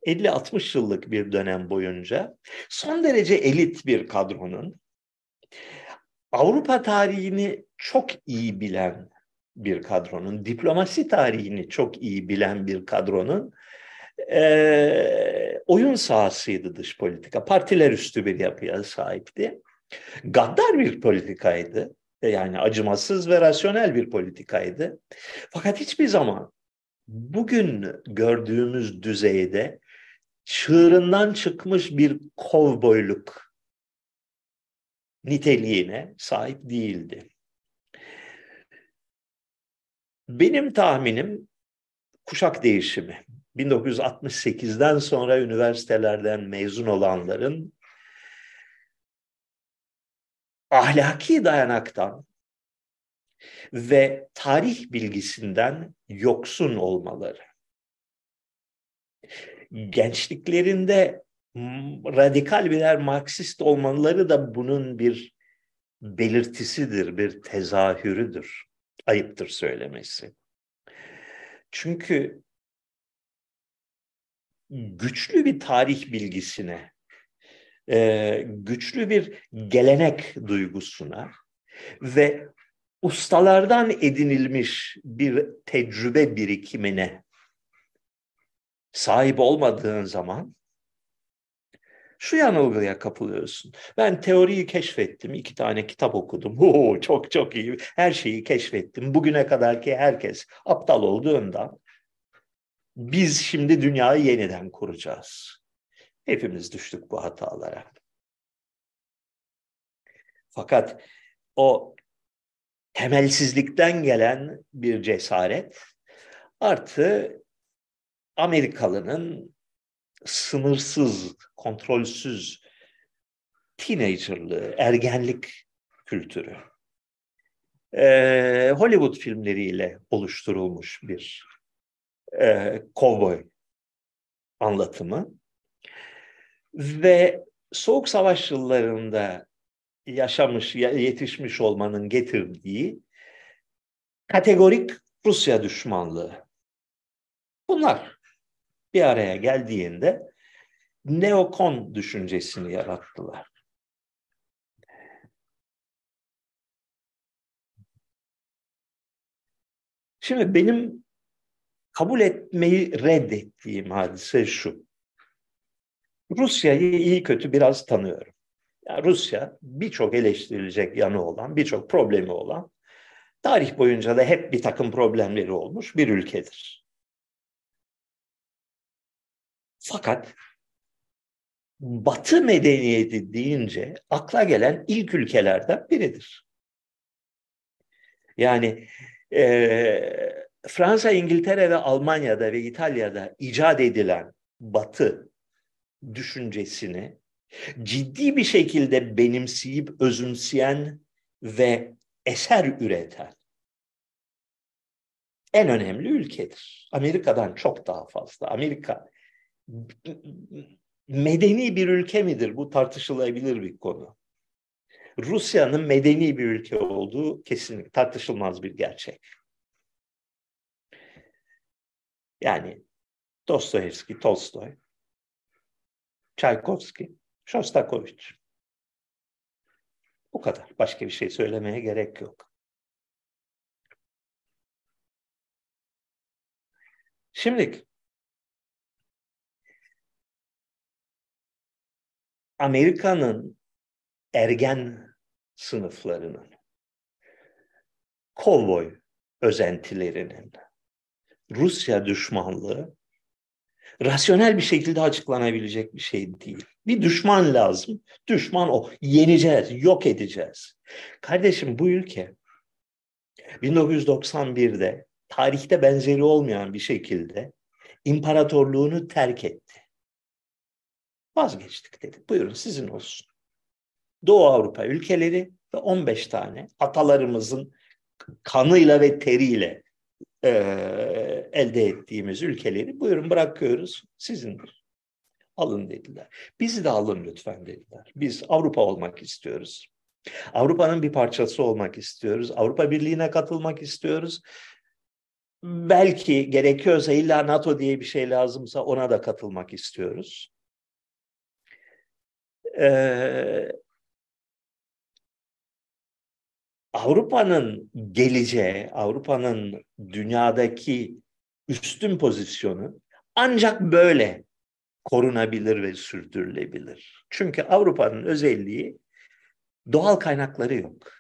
elli altmış yıllık bir dönem boyunca son derece elit bir kadronun, Avrupa tarihini çok iyi bilen bir kadronun, diplomasi tarihini çok iyi bilen bir kadronun e, oyun sahasıydı dış politika. Partiler üstü bir yapıya sahipti. Gaddar bir politikaydı. Yani acımasız ve rasyonel bir politikaydı. Fakat hiçbir zaman bugün gördüğümüz düzeyde çığırından çıkmış bir kovboyluk niteliğine sahip değildi. Benim tahminim kuşak değişimi. bin dokuz yüz altmış sekizden sonra üniversitelerden mezun olanların ahlaki dayanaktan ve tarih bilgisinden yoksun olmaları, gençliklerinde radikal birer Marksist olmaları da bunun bir belirtisidir, bir tezahürüdür. ayıptır söylemesi. Çünkü güçlü bir tarih bilgisine, güçlü bir gelenek duygusuna ve ustalardan edinilmiş bir tecrübe birikimine sahip olmadığın zaman şu yanılgıya kapılıyorsun. Ben teoriyi keşfettim, iki tane kitap okudum. Oo, çok çok iyi, her şeyi keşfettim. Bugüne kadarki herkes aptal olduğundan biz şimdi dünyayı yeniden kuracağız. Hepimiz düştük bu hatalara. Fakat o temelsizlikten gelen bir cesaret artı Amerikalı'nın sınırsız, kontrolsüz teenagerlığı, ergenlik kültürü. Ee, Hollywood filmleriyle oluşturulmuş bir e, kovboy anlatımı. Ve Soğuk Savaş yıllarında yaşamış, yetişmiş olmanın getirdiği kategorik Rusya düşmanlığı. Bunlar bir araya geldiğinde neokon düşüncesini yarattılar. Şimdi benim kabul etmeyi reddettiğim hadise şu. Rusya'yı iyi kötü biraz tanıyorum. Yani Rusya birçok eleştirilecek yanı olan, birçok problemi olan, tarih boyunca da hep bir takım problemleri olmuş bir ülkedir. Fakat Batı medeniyeti deyince akla gelen ilk ülkelerden biridir. Yani e, Fransa, İngiltere ve Almanya'da ve İtalya'da icat edilen Batı düşüncesini ciddi bir şekilde benimseyip özümseyen ve eser üreten en önemli ülkedir. Amerika'dan çok daha fazla. Amerika medeni bir ülke midir? Bu tartışılabilir bir konu. Rusya'nın medeni bir ülke olduğu kesinlikle tartışılmaz bir gerçek. Yani Dostoyevski, Tolstoy, Çaykovski, Şostakoviç. Bu kadar. Başka bir şey söylemeye gerek yok. Şimdi Amerika'nın ergen sınıflarının, kovboy özentilerinin, Rusya düşmanlığı rasyonel bir şekilde açıklanabilecek bir şey değil. Bir düşman lazım. Düşman o. Yeneceğiz, yok edeceğiz. Kardeşim bu ülke bin dokuz yüz doksan birde tarihte benzeri olmayan bir şekilde imparatorluğunu terk etti. Vazgeçtik dedik. Buyurun sizin olsun. Doğu Avrupa ülkeleri ve on beş tane atalarımızın kanıyla ve teriyle e, elde ettiğimiz ülkeleri buyurun bırakıyoruz. Sizindir. Alın dediler. Bizi de alın lütfen dediler. Biz Avrupa olmak istiyoruz. Avrupa'nın bir parçası olmak istiyoruz. Avrupa Birliği'ne katılmak istiyoruz. Belki gerekiyorsa illa NATO diye bir şey lazımsa ona da katılmak istiyoruz. Ee, Avrupa'nın geleceği, Avrupa'nın dünyadaki üstün pozisyonu ancak böyle korunabilir ve sürdürülebilir. Çünkü Avrupa'nın özelliği doğal kaynakları yok.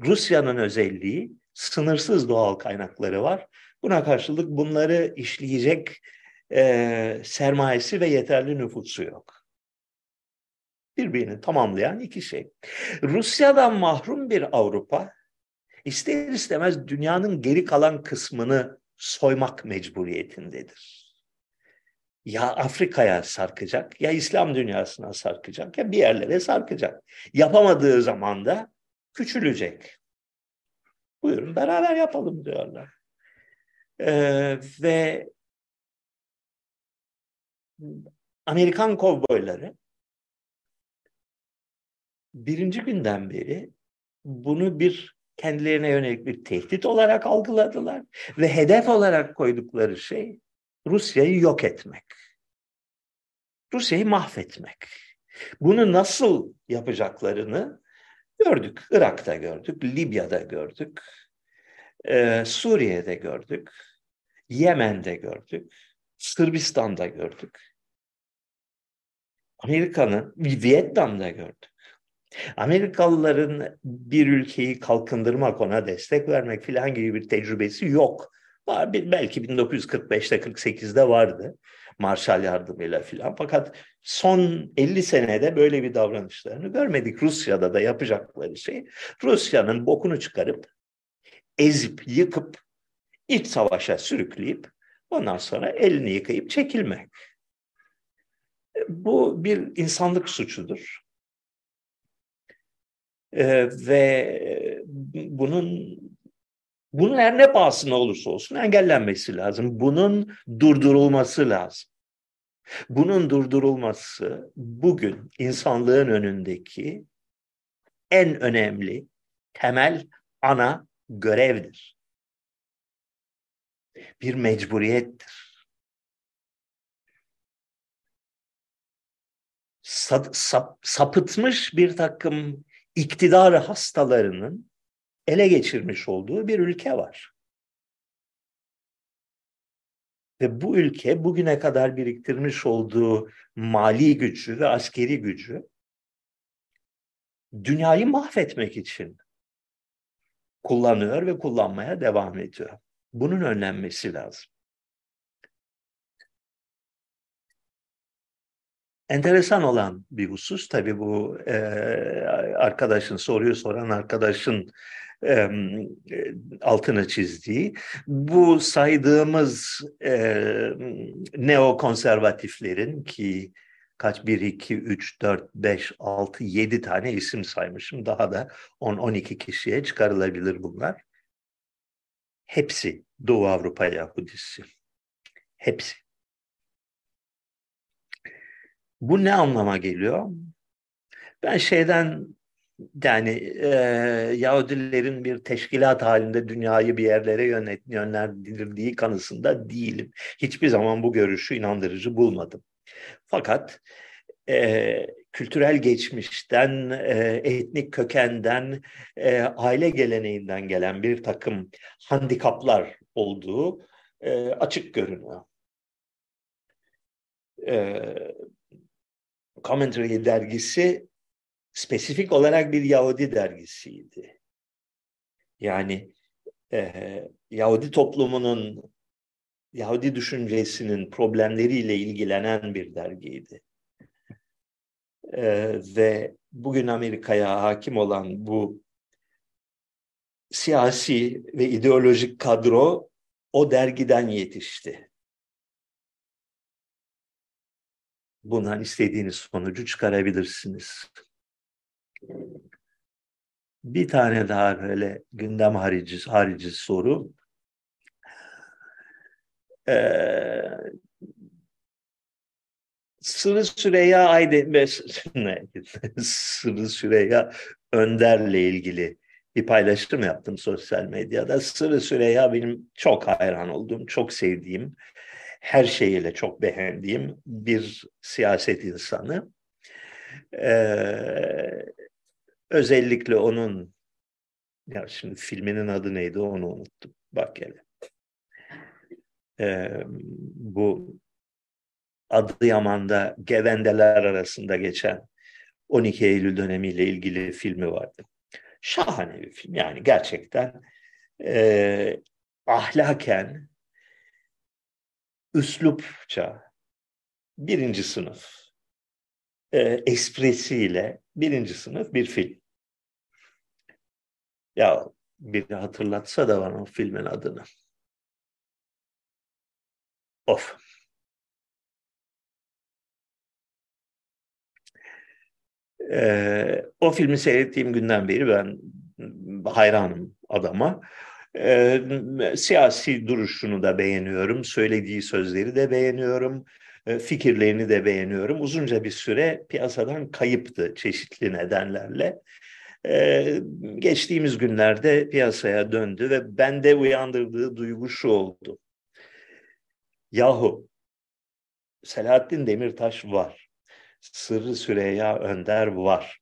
Rusya'nın özelliği sınırsız doğal kaynakları var. Buna karşılık bunları işleyecek e, sermayesi ve yeterli nüfusu yok. Birbirini tamamlayan iki şey. Rusya'dan mahrum bir Avrupa, ister istemez dünyanın geri kalan kısmını soymak mecburiyetindedir. Ya Afrika'ya sarkacak, ya İslam dünyasına sarkacak, ya bir yerlere sarkacak. Yapamadığı zaman da küçülecek. Buyurun beraber yapalım diyorlar. Ee, ve Amerikan kovboyları birinci günden beri bunu bir kendilerine yönelik bir tehdit olarak algıladılar ve hedef olarak koydukları şey Rusya'yı yok etmek. Rusya'yı mahvetmek. Bunu nasıl yapacaklarını gördük. Irak'ta gördük, Libya'da gördük, Suriye'de gördük, Yemen'de gördük, Sırbistan'da gördük. Amerika'nın, Vietnam'da gördük. Amerikalıların bir ülkeyi kalkındırmak, ona destek vermek filan gibi bir tecrübesi yok. Var, belki bin dokuz yüz kırk beşte kırk sekizde vardı Marshall yardımıyla filan. Fakat son elli senede böyle bir davranışlarını görmedik. Rusya'da da yapacakları şey Rusya'nın bokunu çıkarıp, ezip, yıkıp, iç savaşa sürükleyip ondan sonra elini yıkayıp çekilmek. Bu bir insanlık suçudur. Ee, ve bunun bunun her ne pahasına olursa olsun engellenmesi lazım. Bunun durdurulması lazım. Bunun durdurulması bugün insanlığın önündeki en önemli, temel, ana görevdir. Bir mecburiyettir. Sap, sap, sapıtmış bir takım iktidar hastalarının ele geçirmiş olduğu bir ülke var. Ve bu ülke bugüne kadar biriktirmiş olduğu mali gücü ve askeri gücü dünyayı mahvetmek için kullanıyor ve kullanmaya devam ediyor. Bunun önlenmesi lazım. Enteresan olan bir husus, tabii bu e, arkadaşın, soruyu soran arkadaşın e, altını çizdiği, bu saydığımız e, neokonservatiflerin ki kaç, bir, iki, üç, dört, beş, altı, yedi tane isim saymışım, daha da on on iki kişiye çıkarılabilir bunlar. Hepsi Doğu Avrupa Yahudisi. Hepsi. Bu ne anlama geliyor? Ben şeyden, yani e, Yahudilerin bir teşkilat halinde dünyayı bir yerlere yönet, yönlendirdiği kanısında değilim. Hiçbir zaman bu görüşü inandırıcı bulmadım. Fakat e, kültürel geçmişten, e, etnik kökenden, e, aile geleneğinden gelen bir takım handikaplar olduğu e, açık görünüyor. Evet. Commentary dergisi spesifik olarak bir Yahudi dergisiydi. Yani e, Yahudi toplumunun, Yahudi düşüncesinin problemleriyle ilgilenen bir dergiydi. E, ve bugün Amerika'ya hakim olan bu siyasi ve ideolojik kadro o dergiden yetişti. Bundan istediğiniz sonucu çıkarabilirsiniz. Bir tane daha böyle gündem harici, harici soru. Ee, Sırrı Süreyya Ayde, Sırrı Süreyya Önder'le ilgili bir paylaşım yaptım sosyal medyada. Sırrı Süreyya benim çok hayran olduğum, çok sevdiğim, her şeyiyle çok beğendiğim bir siyaset insanı. Ee, özellikle onun, ya şimdi filminin adı neydi onu unuttum. Bak hele. Ee, bu Adıyaman'da gevendeler arasında geçen on iki Eylül dönemiyle ilgili filmi vardı. Şahane bir film. Yani gerçekten e, ahlaken, üslupça birinci sınıf, e, espresiyle birinci sınıf bir film. Ya biri hatırlatsa da bana o filmin adını. Of. E, o filmi seyrettiğim günden beri ben hayranım adama. E, siyasi duruşunu da beğeniyorum, söylediği sözleri de beğeniyorum, e, fikirlerini de beğeniyorum. Uzunca bir süre piyasadan kayıptı çeşitli nedenlerle. Ee, geçtiğimiz günlerde piyasaya döndü ve bende uyandırdığı duygu şu oldu. Yahu Selahattin Demirtaş var. Sırrı Süreyya Önder var.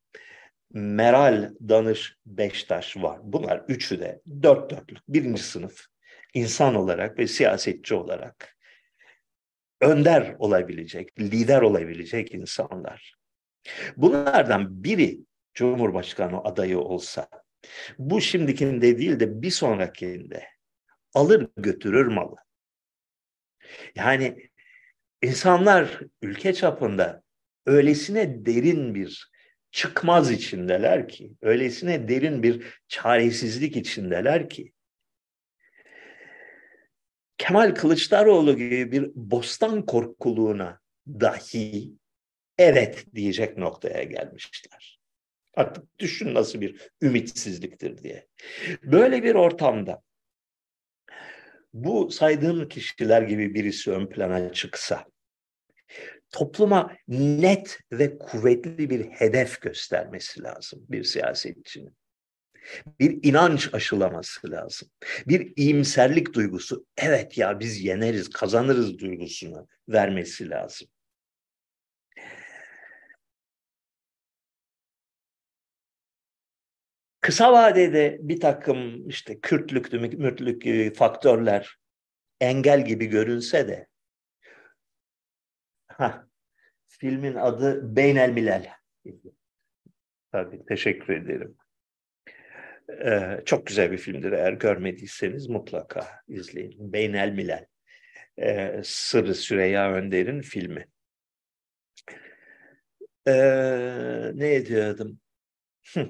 Meral Danış Beştaş var. Bunlar üçü de dört dörtlük birinci sınıf insan olarak ve siyasetçi olarak önder olabilecek, lider olabilecek insanlar. Bunlardan biri Cumhurbaşkanı adayı olsa, bu şimdikinde değil de bir sonrakinde alır götürür malı. Yani insanlar ülke çapında öylesine derin bir çıkmaz içindeler ki, öylesine derin bir çaresizlik içindeler ki, Kemal Kılıçdaroğlu gibi bir bostan korkuluğuna dahi evet diyecek noktaya gelmişler. Artık düşün nasıl bir ümitsizliktir diye. Böyle bir ortamda bu saydığım kişiler gibi birisi ön plana çıksa, topluma net ve kuvvetli bir hedef göstermesi lazım bir siyasetçinin. Bir inanç aşılaması lazım. Bir iyimserlik duygusu, evet ya biz yeneriz, kazanırız duygusunu vermesi lazım. Kısa vadede bir takım işte Kürtlük, Mürtlük gibi faktörler engel gibi görünse de, heh, filmin adı Beynel Milal. Tabii, teşekkür ederim. Ee, çok güzel bir filmdir. Eğer görmediyseniz mutlaka izleyin. Beynel Milal. Ee, Sırrı Süreyya Önder'in filmi. Ee, ne diyordum? Hıh.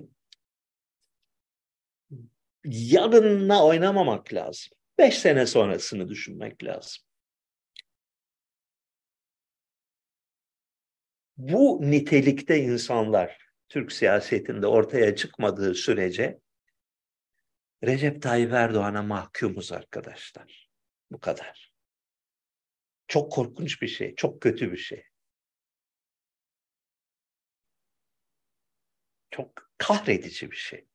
Yarınla oynamamak lazım. Beş sene sonrasını düşünmek lazım. Bu nitelikte insanlar Türk siyasetinde ortaya çıkmadığı sürece Recep Tayyip Erdoğan'a mahkumuz arkadaşlar. Bu kadar. Çok korkunç bir şey, çok kötü bir şey. Çok kahredici bir şey.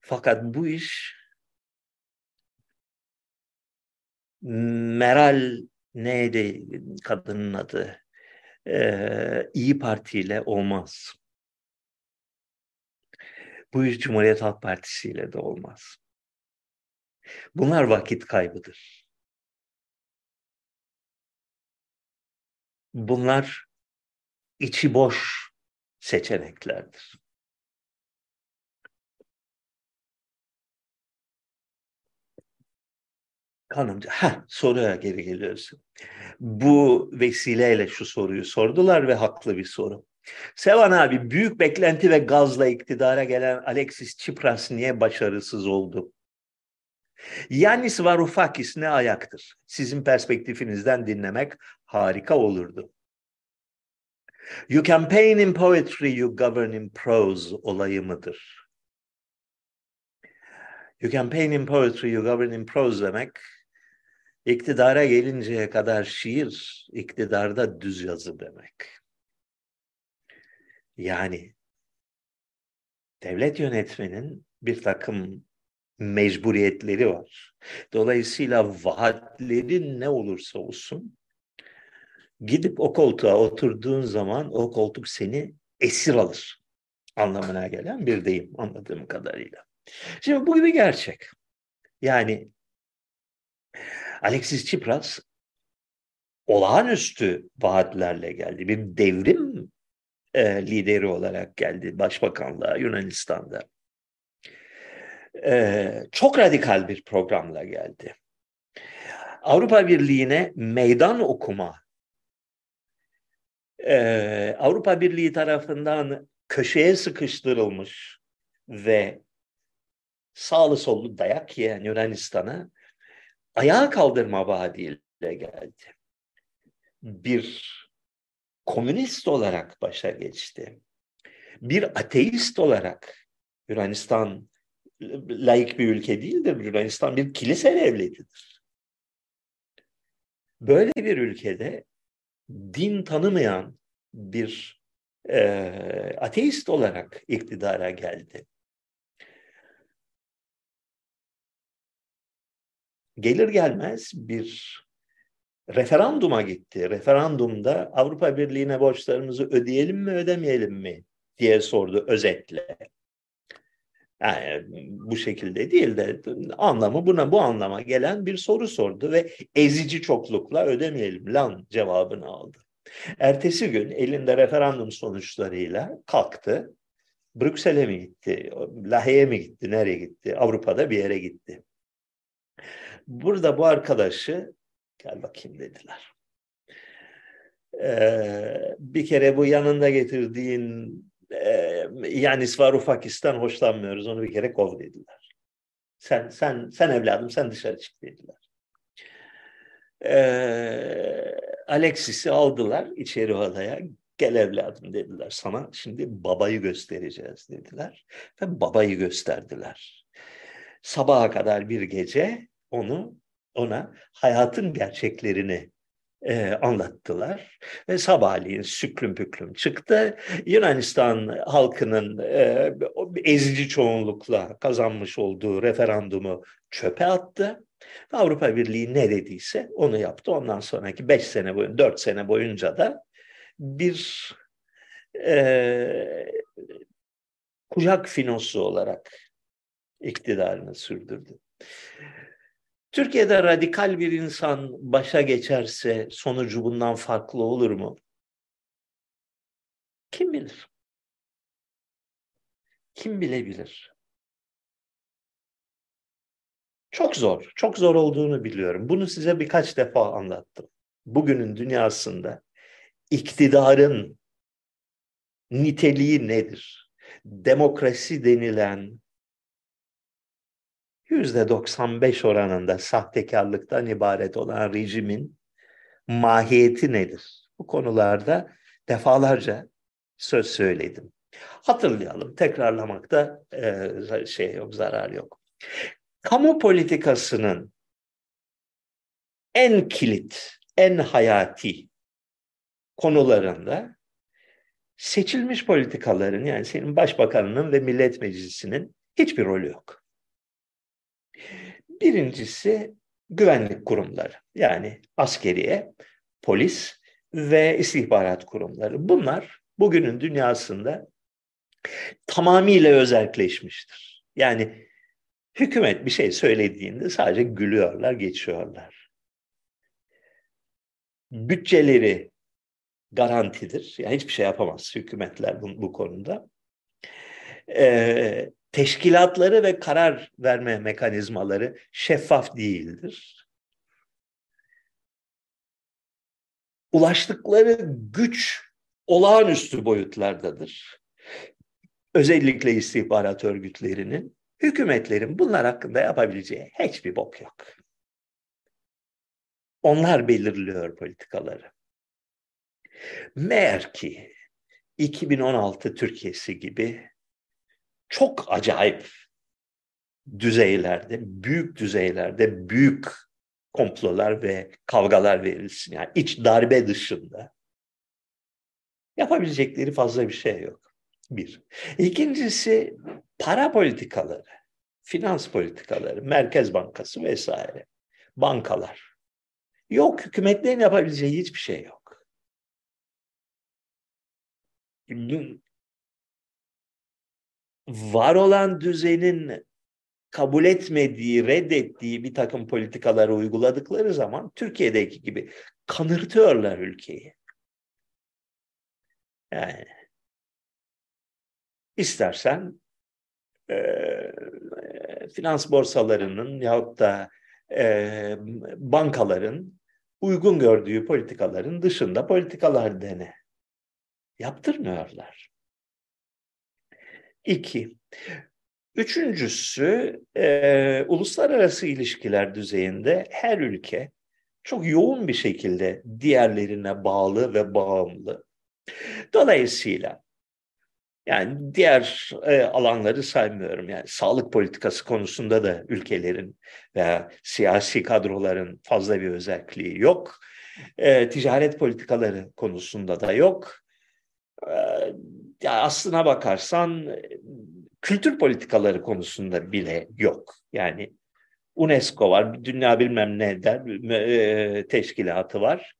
Fakat bu iş Meral neydi kadının adı? Ee, İyi Parti ile olmaz. Bu iş Cumhuriyet Halk Partisi ile de olmaz. Bunlar vakit kaybıdır. Bunlar içi boş seçeneklerdir. Hanımca, heh, soruya geri geliyoruz. Bu vesileyle şu soruyu sordular ve haklı bir soru. Sevan abi, büyük beklenti ve gazla iktidara gelen Alexis Tsipras niye başarısız oldu? Yannis Varoufakis ne ayaktır? Sizin perspektifinizden dinlemek harika olurdu. You campaign in poetry, you govern in prose olayı mıdır? You campaign in poetry, you govern in prose demek, İktidara gelinceye kadar şiir, iktidarda düz yazı demek. Yani devlet yönetmenin bir takım mecburiyetleri var. Dolayısıyla vaatleri ne olursa olsun, gidip o koltuğa oturduğun zaman o koltuk seni esir alır anlamına gelen bir deyim anladığım kadarıyla. Şimdi bu gibi gerçek. Yani Alexis Tsipras olağanüstü vaatlerle geldi. Bir devrim e, lideri olarak geldi başbakanlığa Yunanistan'da. E, çok radikal bir programla geldi. Avrupa Birliği'ne meydan okuma, e, Avrupa Birliği tarafından köşeye sıkıştırılmış ve sağlı sollu dayak yiyen Yunanistan'a ayağa kaldırma vaadiyle geldi. Bir komünist olarak başa geçti. Bir ateist olarak, Yunanistan laik bir ülke değildir. Yunanistan bir kilise devletidir. Böyle bir ülkede din tanımayan bir e, ateist olarak iktidara geldi. Gelir gelmez bir referanduma gitti. Referandumda Avrupa Birliği'ne borçlarımızı ödeyelim mi ödemeyelim mi diye sordu özetle. Yani bu şekilde değil de anlamı buna bu anlama gelen bir soru sordu ve ezici çoklukla ödemeyelim lan cevabını aldı. Ertesi gün elinde referandum sonuçlarıyla kalktı. Brüksel'e mi gitti, Lahey'e mi gitti, nereye gitti? Avrupa'da bir yere gitti. Burada bu arkadaşı gel bakayım dediler. Ee, bir kere bu yanında getirdiğin e, Yanis Varoufakis'ten hoşlanmıyoruz. Onu bir kere kov dediler. Sen sen sen evladım sen dışarı çık dediler. Ee, Alexis'i aldılar içeri odaya. Gel evladım dediler. Sana şimdi babayı göstereceğiz dediler. Ve babayı gösterdiler. Sabaha kadar bir gece onu ona hayatın gerçeklerini e, anlattılar ve sabahleyin süklüm püklüm çıktı. Yunanistan halkının e, ezici çoğunlukla kazanmış olduğu referandumu çöpe attı. Avrupa Birliği ne dediyse onu yaptı. Ondan sonraki beş sene boyunca, dört sene boyunca da bir e, kucak finosu olarak iktidarını sürdürdü. Türkiye'de radikal bir insan başa geçerse sonucu bundan farklı olur mu? Kim bilir? Kim bilebilir? Çok zor, çok zor olduğunu biliyorum. Bunu size birkaç defa anlattım. Bugünün dünyasında iktidarın niteliği nedir? Demokrasi denilen yüzde doksan beş oranında sahtekarlıktan ibaret olan rejimin mahiyeti nedir? Bu konularda defalarca söz söyledim. Hatırlayalım, tekrarlamakta e, şey yok, zarar yok. Kamu politikasının en kilit, en hayati konularında seçilmiş politikaların, yani senin başbakanının ve millet meclisinin hiçbir rolü yok. Birincisi güvenlik kurumları, yani askeriye, polis ve istihbarat kurumları. Bunlar bugünün dünyasında tamamıyla özerkleşmiştir. Yani hükümet bir şey söylediğinde sadece gülüyorlar, geçiyorlar. Bütçeleri garantidir. Yani hiçbir şey yapamaz hükümetler bu, bu konuda. Ee, Teşkilatları ve karar verme mekanizmaları şeffaf değildir. Ulaştıkları güç olağanüstü boyutlardadır. Özellikle istihbarat örgütlerinin, hükümetlerin bunlar hakkında yapabileceği hiçbir bok yok. Onlar belirliyor politikaları. Meğer ki iki bin on altı Türkiye'si gibi çok acayip düzeylerde, büyük düzeylerde büyük komplolar ve kavgalar verilsin. Yani iç darbe dışında yapabilecekleri fazla bir şey yok. Bir. İkincisi para politikaları, finans politikaları, Merkez Bankası vesaire, bankalar. Yok, hükümetlerin yapabileceği hiçbir şey yok. Dün var olan düzenin kabul etmediği, reddettiği bir takım politikaları uyguladıkları zaman Türkiye'deki gibi kanırtıyorlar ülkeyi. Yani istersen e, finans borsalarının yahut da e, bankaların uygun gördüğü politikaların dışında politikalar dene. Yaptırmıyorlar. İki. Üçüncüsü, e, uluslararası ilişkiler düzeyinde her ülke çok yoğun bir şekilde diğerlerine bağlı ve bağımlı. Dolayısıyla, yani diğer e, alanları saymıyorum. Yani sağlık politikası konusunda da ülkelerin veya siyasi kadroların fazla bir özelliği yok. E, ticaret politikaları konusunda da yok. yani aslına bakarsan kültür politikaları konusunda bile yok. Yani UNESCO var, dünya bilmem ne der, teşkilatı var.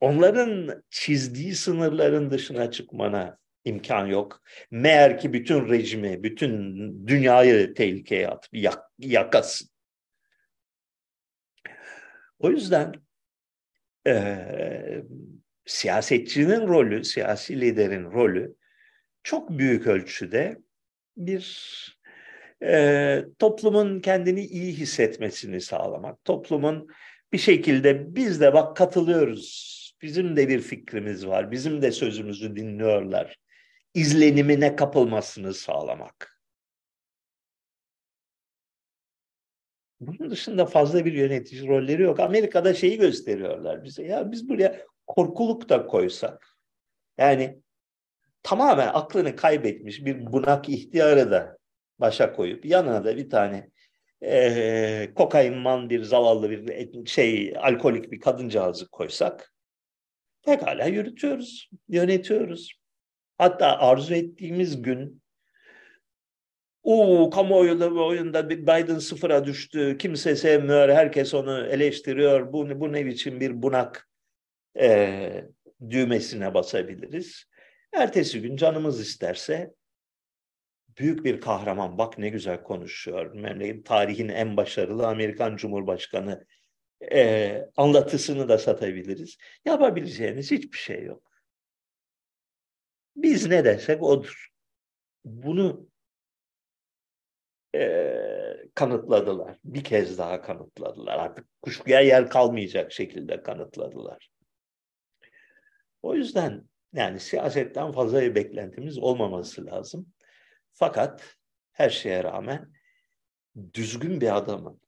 Onların çizdiği sınırların dışına çıkmana imkan yok. Meğer ki bütün rejimi, bütün dünyayı tehlikeye atıp yak, yakasın. O yüzden e, siyasetçinin rolü, siyasi liderin rolü çok büyük ölçüde bir e, toplumun kendini iyi hissetmesini sağlamak. Toplumun bir şekilde biz de bak katılıyoruz, bizim de bir fikrimiz var, bizim de sözümüzü dinliyorlar İzlenimine kapılmasını sağlamak. Bunun dışında fazla bir yönetici rolleri yok. Amerika'da şeyi gösteriyorlar bize. Ya biz buraya korkuluk da koysak, yani tamamen aklını kaybetmiş bir bunak ihtiyarı da başa koyup yanına da bir tane e, kokainman bir zavallı bir şey alkolik bir kadıncağızı koysak pekala yürütüyoruz, yönetiyoruz. Hatta arzu ettiğimiz gün, o kamuoyunda Biden sıfıra düştü, kimse sevmiyor, herkes onu eleştiriyor, bu, bu ne biçim bir bunak e, düğmesine basabiliriz. Ertesi gün canımız isterse, büyük bir kahraman, bak ne güzel konuşuyor, memleket tarihin en başarılı Amerikan Cumhurbaşkanı e, anlatısını da satabiliriz. Yapabileceğiniz hiçbir şey yok. Biz ne dersek odur. Bunu e, kanıtladılar. Bir kez daha kanıtladılar. Artık kuşkuya yer kalmayacak şekilde kanıtladılar. O yüzden yani siyasetten fazla bir beklentimiz olmaması lazım. Fakat her şeye rağmen düzgün bir adamın,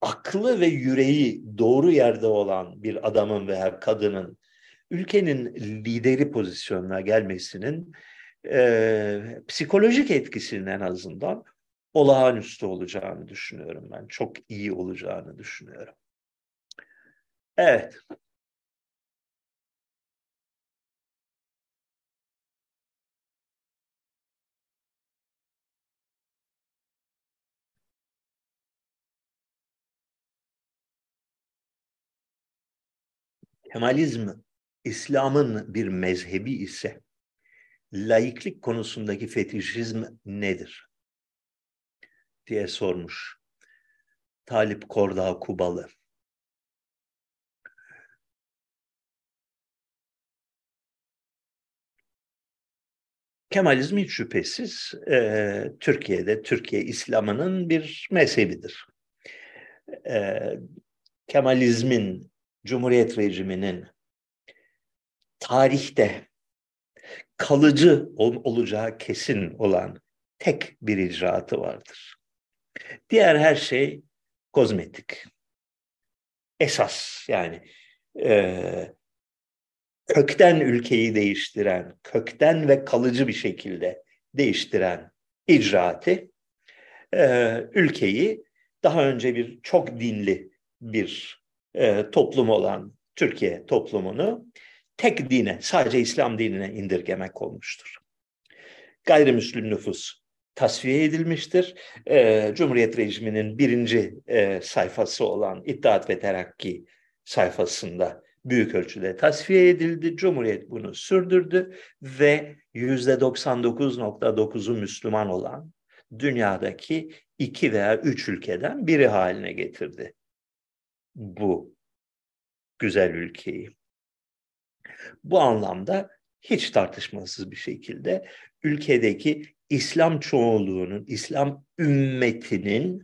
aklı ve yüreği doğru yerde olan bir adamın veya kadının ülkenin lideri pozisyonuna gelmesinin e, psikolojik etkisinin en azından olağanüstü olacağını düşünüyorum ben. Çok iyi olacağını düşünüyorum. Evet. Kemalizm İslam'ın bir mezhebi ise laiklik konusundaki fetişizm nedir diye sormuş Talip Korda Kubalı. Kemalizm hiç şüphesiz e, Türkiye'de, Türkiye İslam'ının bir mezhebidir. E, Kemalizmin, Cumhuriyet rejiminin tarihte kalıcı ol, olacağı kesin olan tek bir icraatı vardır. Diğer her şey kozmetik. Esas yani e, kökten ülkeyi değiştiren, kökten ve kalıcı bir şekilde değiştiren icraatı e, ülkeyi daha önce bir çok dinli bir e, toplum olan Türkiye toplumunu tek dine, sadece İslam dinine indirgemek olmuştur. Gayrimüslim nüfus tasfiye edilmiştir. E, Cumhuriyet rejiminin birinci e, sayfası olan İttihat ve Terakki sayfasında büyük ölçüde tasfiye edildi. Cumhuriyet bunu sürdürdü ve yüzde doksan dokuz nokta dokuzu Müslüman olan dünyadaki iki veya üç ülkeden biri haline getirdi bu güzel ülkeyi. Bu anlamda hiç tartışmasız bir şekilde ülkedeki İslam çoğunluğunun, İslam ümmetinin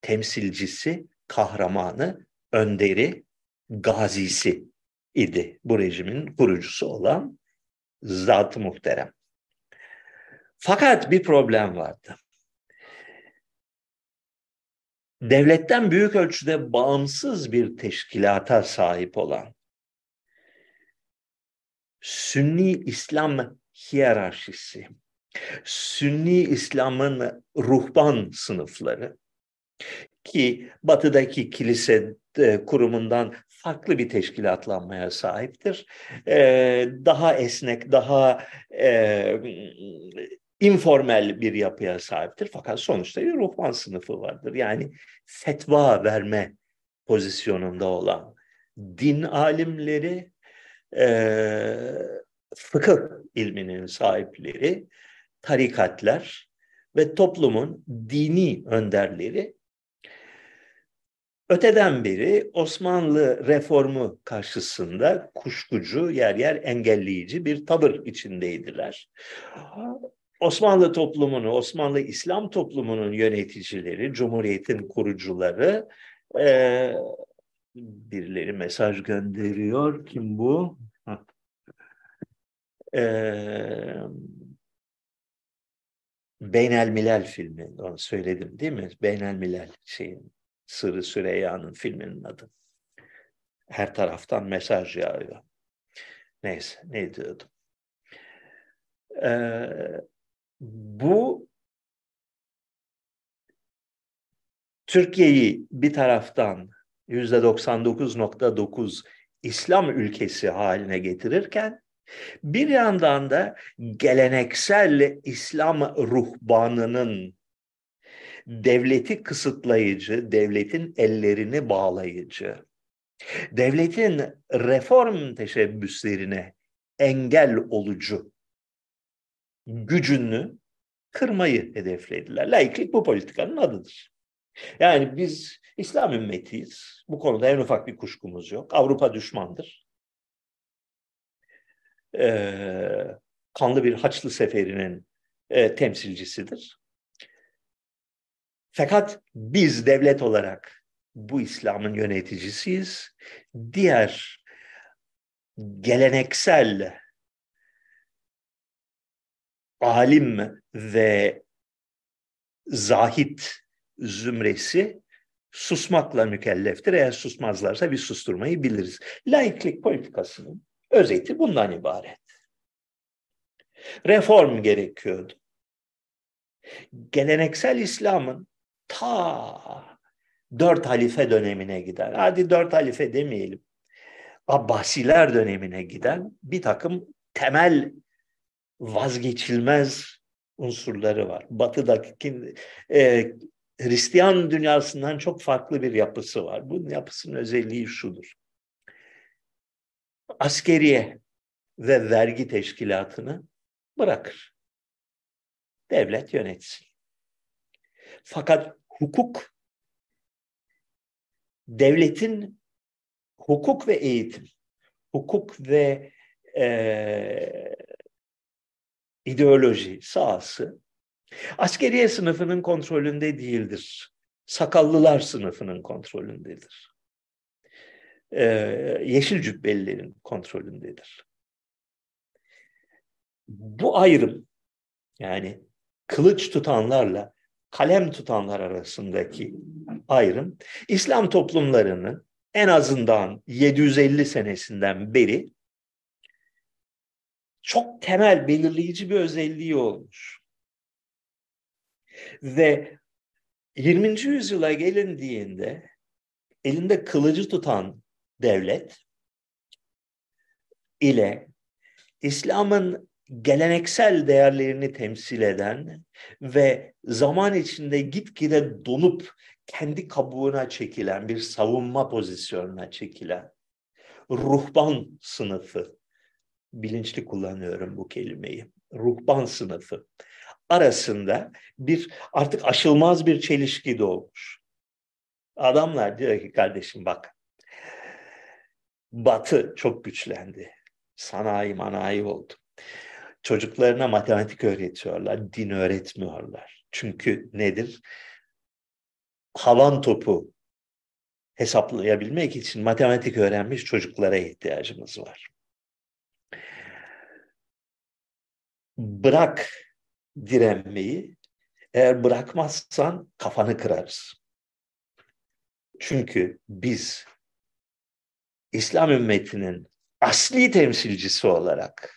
temsilcisi, kahramanı, önderi, gazisi idi bu rejimin kurucusu olan Zat-ı Muhterem. Fakat bir problem vardı. Devletten büyük ölçüde bağımsız bir teşkilata sahip olan Sünni İslam hiyerarşisi, Sünni İslam'ın ruhban sınıfları ki batıdaki kilise kurumundan farklı bir teşkilatlanmaya sahiptir. Ee, daha esnek, daha e, informal bir yapıya sahiptir. Fakat sonuçta bir ruhban sınıfı vardır. Yani fetva verme pozisyonunda olan din alimleri, e, fıkıh ilminin sahipleri, tarikatlar ve toplumun dini önderleri öteden beri Osmanlı reformu karşısında kuşkucu, yer yer engelleyici bir tavır içindeydiler. Osmanlı toplumunu, Osmanlı İslam toplumunun yöneticileri, Cumhuriyet'in kurucuları, e, birileri mesaj gönderiyor. Kim bu? Eee... Beynel Milal filmi, onu söyledim değil mi? Beynel Milal, şeyin, Sırrı Süreyya'nın filminin adı. Her taraftan mesaj yağıyor. Neyse, ne diyordum? Ee, bu Türkiye'yi bir taraftan yüzde doksan dokuz nokta dokuz İslam ülkesi haline getirirken, bir yandan da geleneksel İslam ruhbanının devleti kısıtlayıcı, devletin ellerini bağlayıcı, devletin reform teşebbüslerine engel olucu gücünü kırmayı hedeflediler. Laiklik bu politikanın adıdır. Yani biz İslam ümmetiyiz. Bu konuda en ufak bir kuşkumuz yok. Avrupa düşmandır. E, kanlı bir Haçlı Seferi'nin e, temsilcisidir. Fakat biz devlet olarak bu İslam'ın yöneticisiyiz. Diğer geleneksel alim ve zahit zümresi susmakla mükelleftir. Eğer susmazlarsa biz susturmayı biliriz. Laiklik politikasının özeti bundan ibaret. Reform gerekiyordu. Geleneksel İslam'ın ta dört halife dönemine giden, hadi dört halife demeyelim, Abbasiler dönemine giden bir takım temel vazgeçilmez unsurları var. Batı'daki e, Hristiyan dünyasından çok farklı bir yapısı var. Bunun yapısının özelliği şudur. Askeriye ve vergi teşkilatını bırakır. Devlet yönetsin. Fakat hukuk, devletin hukuk ve eğitim, hukuk ve e, ideoloji sahası askeriye sınıfının kontrolünde değildir. Sakallılar sınıfının kontrolündedir. Ee, yeşil cübbelilerin kontrolündedir. Bu ayrım, yani kılıç tutanlarla kalem tutanlar arasındaki ayrım, İslam toplumlarının en azından yedi yüz elli senesinden beri çok temel, belirleyici bir özelliği olmuş. Ve yirminci yüzyıla gelindiğinde elinde kılıcı tutan devlet ile İslam'ın geleneksel değerlerini temsil eden ve zaman içinde gitgide donup kendi kabuğuna çekilen, bir savunma pozisyonuna çekilen ruhban sınıfı, bilinçli kullanıyorum bu kelimeyi, ruhban sınıfı arasında bir artık aşılmaz bir çelişki doğmuş. Adamlar diyor ki kardeşim bak, Batı çok güçlendi, sanayi manayi oldu. Çocuklarına matematik öğretiyorlar, din öğretmiyorlar. Çünkü nedir? Havan topu hesaplayabilmek için matematik öğrenmiş çocuklara ihtiyacımız var. Bırak direnmeyi, eğer bırakmazsan kafanı kırarız. Çünkü biz İslam ümmetinin asli temsilcisi olarak,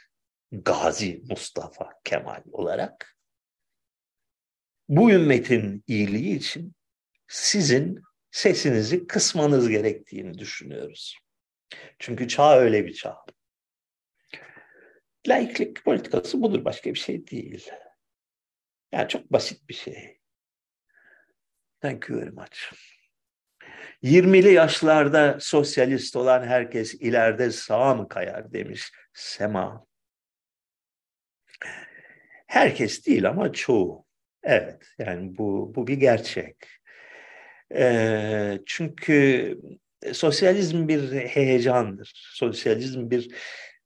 Gazi Mustafa Kemal olarak, bu ümmetin iyiliği için sizin sesinizi kısmanız gerektiğini düşünüyoruz. Çünkü çağ öyle bir çağ. Laiklik politikası budur, başka bir şey değil. Yani çok basit bir şey. Thank you very much. yirmili yaşlarda sosyalist olan herkes ileride sağa mı kayar demiş Sema. Herkes değil ama çoğu. Evet, yani bu, bu bir gerçek. Ee, çünkü sosyalizm bir heyecandır. Sosyalizm bir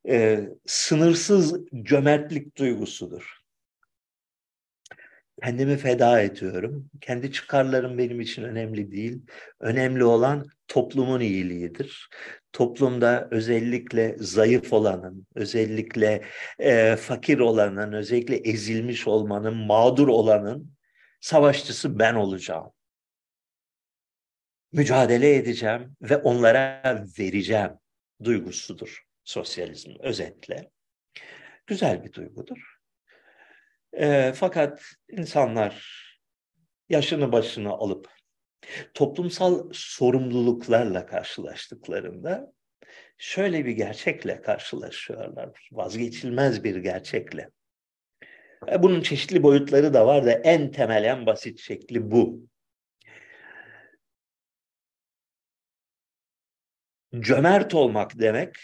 e, sınırsız cömertlik duygusudur. Kendimi feda ediyorum. Kendi çıkarlarım benim için önemli değil. Önemli olan toplumun iyiliğidir. Toplumda özellikle zayıf olanın, özellikle e, fakir olanın, özellikle ezilmiş olmanın, mağdur olanın savaşçısı ben olacağım. Mücadele edeceğim ve onlara vereceğim duygusudur sosyalizm özetle. Güzel bir duygudur. E, fakat insanlar yaşını başına alıp toplumsal sorumluluklarla karşılaştıklarında şöyle bir gerçekle karşılaşıyorlar, vazgeçilmez bir gerçekle. E, bunun çeşitli boyutları da var da en temel, en basit şekli bu. Cömert olmak demek,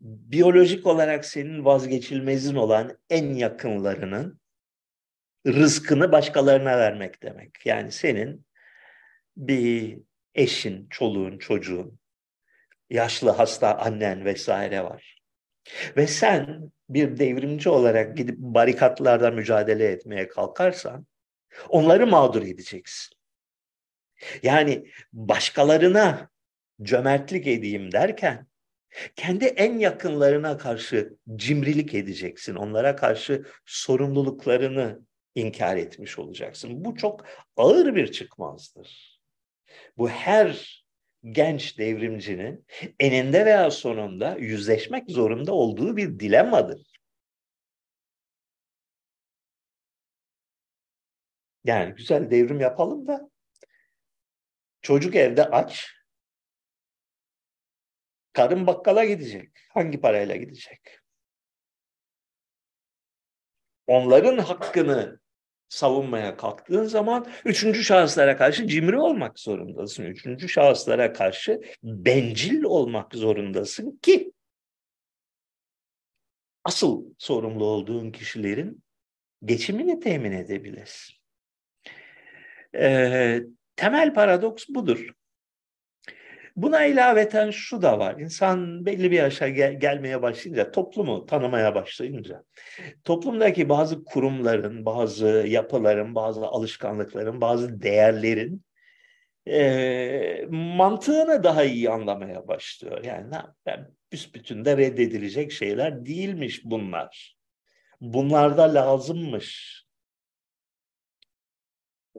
biyolojik olarak senin vazgeçilmezin olan en yakınlarının rızkını başkalarına vermek demek. Yani senin bir eşin, çoluğun, çocuğun, yaşlı, hasta annen vesaire var. Ve sen bir devrimci olarak gidip barikatlarda mücadele etmeye kalkarsan onları mağdur edeceksin. Yani başkalarına cömertlik edeyim derken kendi en yakınlarına karşı cimrilik edeceksin. Onlara karşı sorumluluklarını inkar etmiş olacaksın. Bu çok ağır bir çıkmazdır. Bu her genç devrimcinin eninde veya sonunda yüzleşmek zorunda olduğu bir dilemmadır. Yani güzel devrim yapalım da çocuk evde aç, karın bakkala gidecek. Hangi parayla gidecek? Onların hakkını savunmaya kalktığın zaman üçüncü şahıslara karşı cimri olmak zorundasın. Üçüncü şahıslara karşı bencil olmak zorundasın ki asıl sorumlu olduğun kişilerin geçimini temin edebilesin. Ee, temel paradoks budur. Buna ilaveten şu da var, insan belli bir yaşa gel- gelmeye başlayınca, toplumu tanımaya başlayınca, toplumdaki bazı kurumların, bazı yapıların, bazı alışkanlıkların, bazı değerlerin e, mantığını daha iyi anlamaya başlıyor. Yani ne yapayım, büsbütün de reddedilecek şeyler değilmiş bunlar. Bunlar da lazımmış.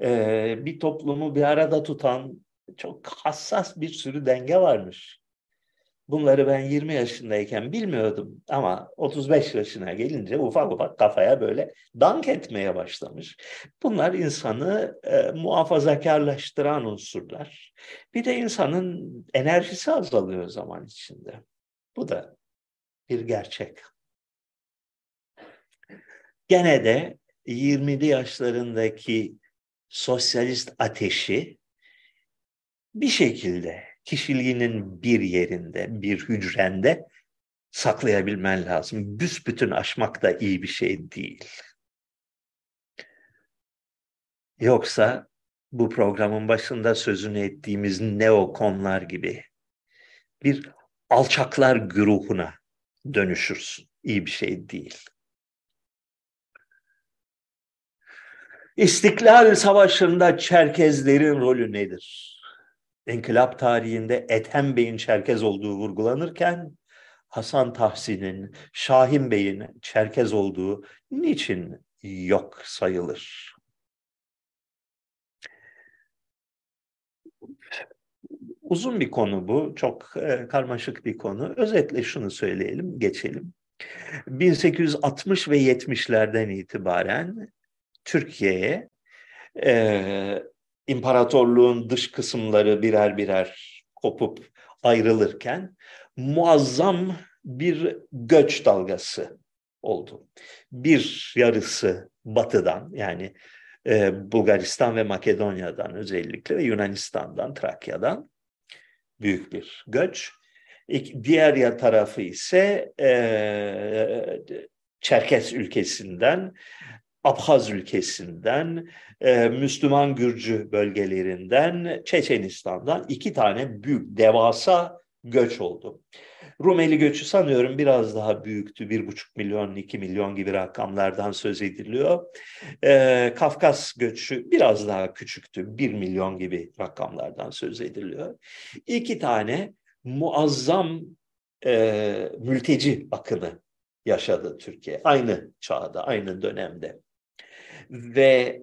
E, bir toplumu bir arada tutan çok hassas bir sürü denge varmış. Bunları ben yirmi yaşındayken bilmiyordum ama otuz beş yaşına gelince ufak ufak kafaya böyle dank etmeye başlamış. Bunlar insanı e, muhafazakarlaştıran unsurlar. Bir de insanın enerjisi azalıyor zaman içinde. Bu da bir gerçek. Gene de yirmili yaşlarındaki sosyalist ateşi bir şekilde kişiliğinin bir yerinde, bir hücrende saklayabilmen lazım. Büsbütün aşmak da iyi bir şey değil. Yoksa bu programın başında sözünü ettiğimiz neokonlar gibi bir alçaklar güruhuna dönüşürsün. İyi bir şey değil. İstiklal Savaşı'nda Çerkezlerin rolü nedir? İnkılap tarihinde Ethem Bey'in Çerkez olduğu vurgulanırken Hasan Tahsin'in, Şahin Bey'in Çerkez olduğu niçin yok sayılır? Uzun bir konu bu, çok karmaşık bir konu. Özetle şunu söyleyelim, geçelim. bin sekiz yüz altmış ve yetmişlerden itibaren Türkiye'ye e, İmparatorluğun dış kısımları birer birer kopup ayrılırken muazzam bir göç dalgası oldu. Bir yarısı batıdan, yani e, Bulgaristan ve Makedonya'dan özellikle ve Yunanistan'dan, Trakya'dan büyük bir göç. İk, diğer ya tarafı ise e, Çerkes ülkesinden, Abhaz ülkesinden, e, Müslüman Gürcü bölgelerinden, Çeçenistan'dan iki tane büyük, devasa göç oldu. Rumeli göçü sanıyorum biraz daha büyüktü. Bir buçuk milyon, iki milyon gibi rakamlardan söz ediliyor. Ee, Kafkas göçü biraz daha küçüktü. Bir milyon gibi rakamlardan söz ediliyor. İki tane muazzam e, mülteci akını yaşadı Türkiye. Aynı çağda, aynı dönemde. Ve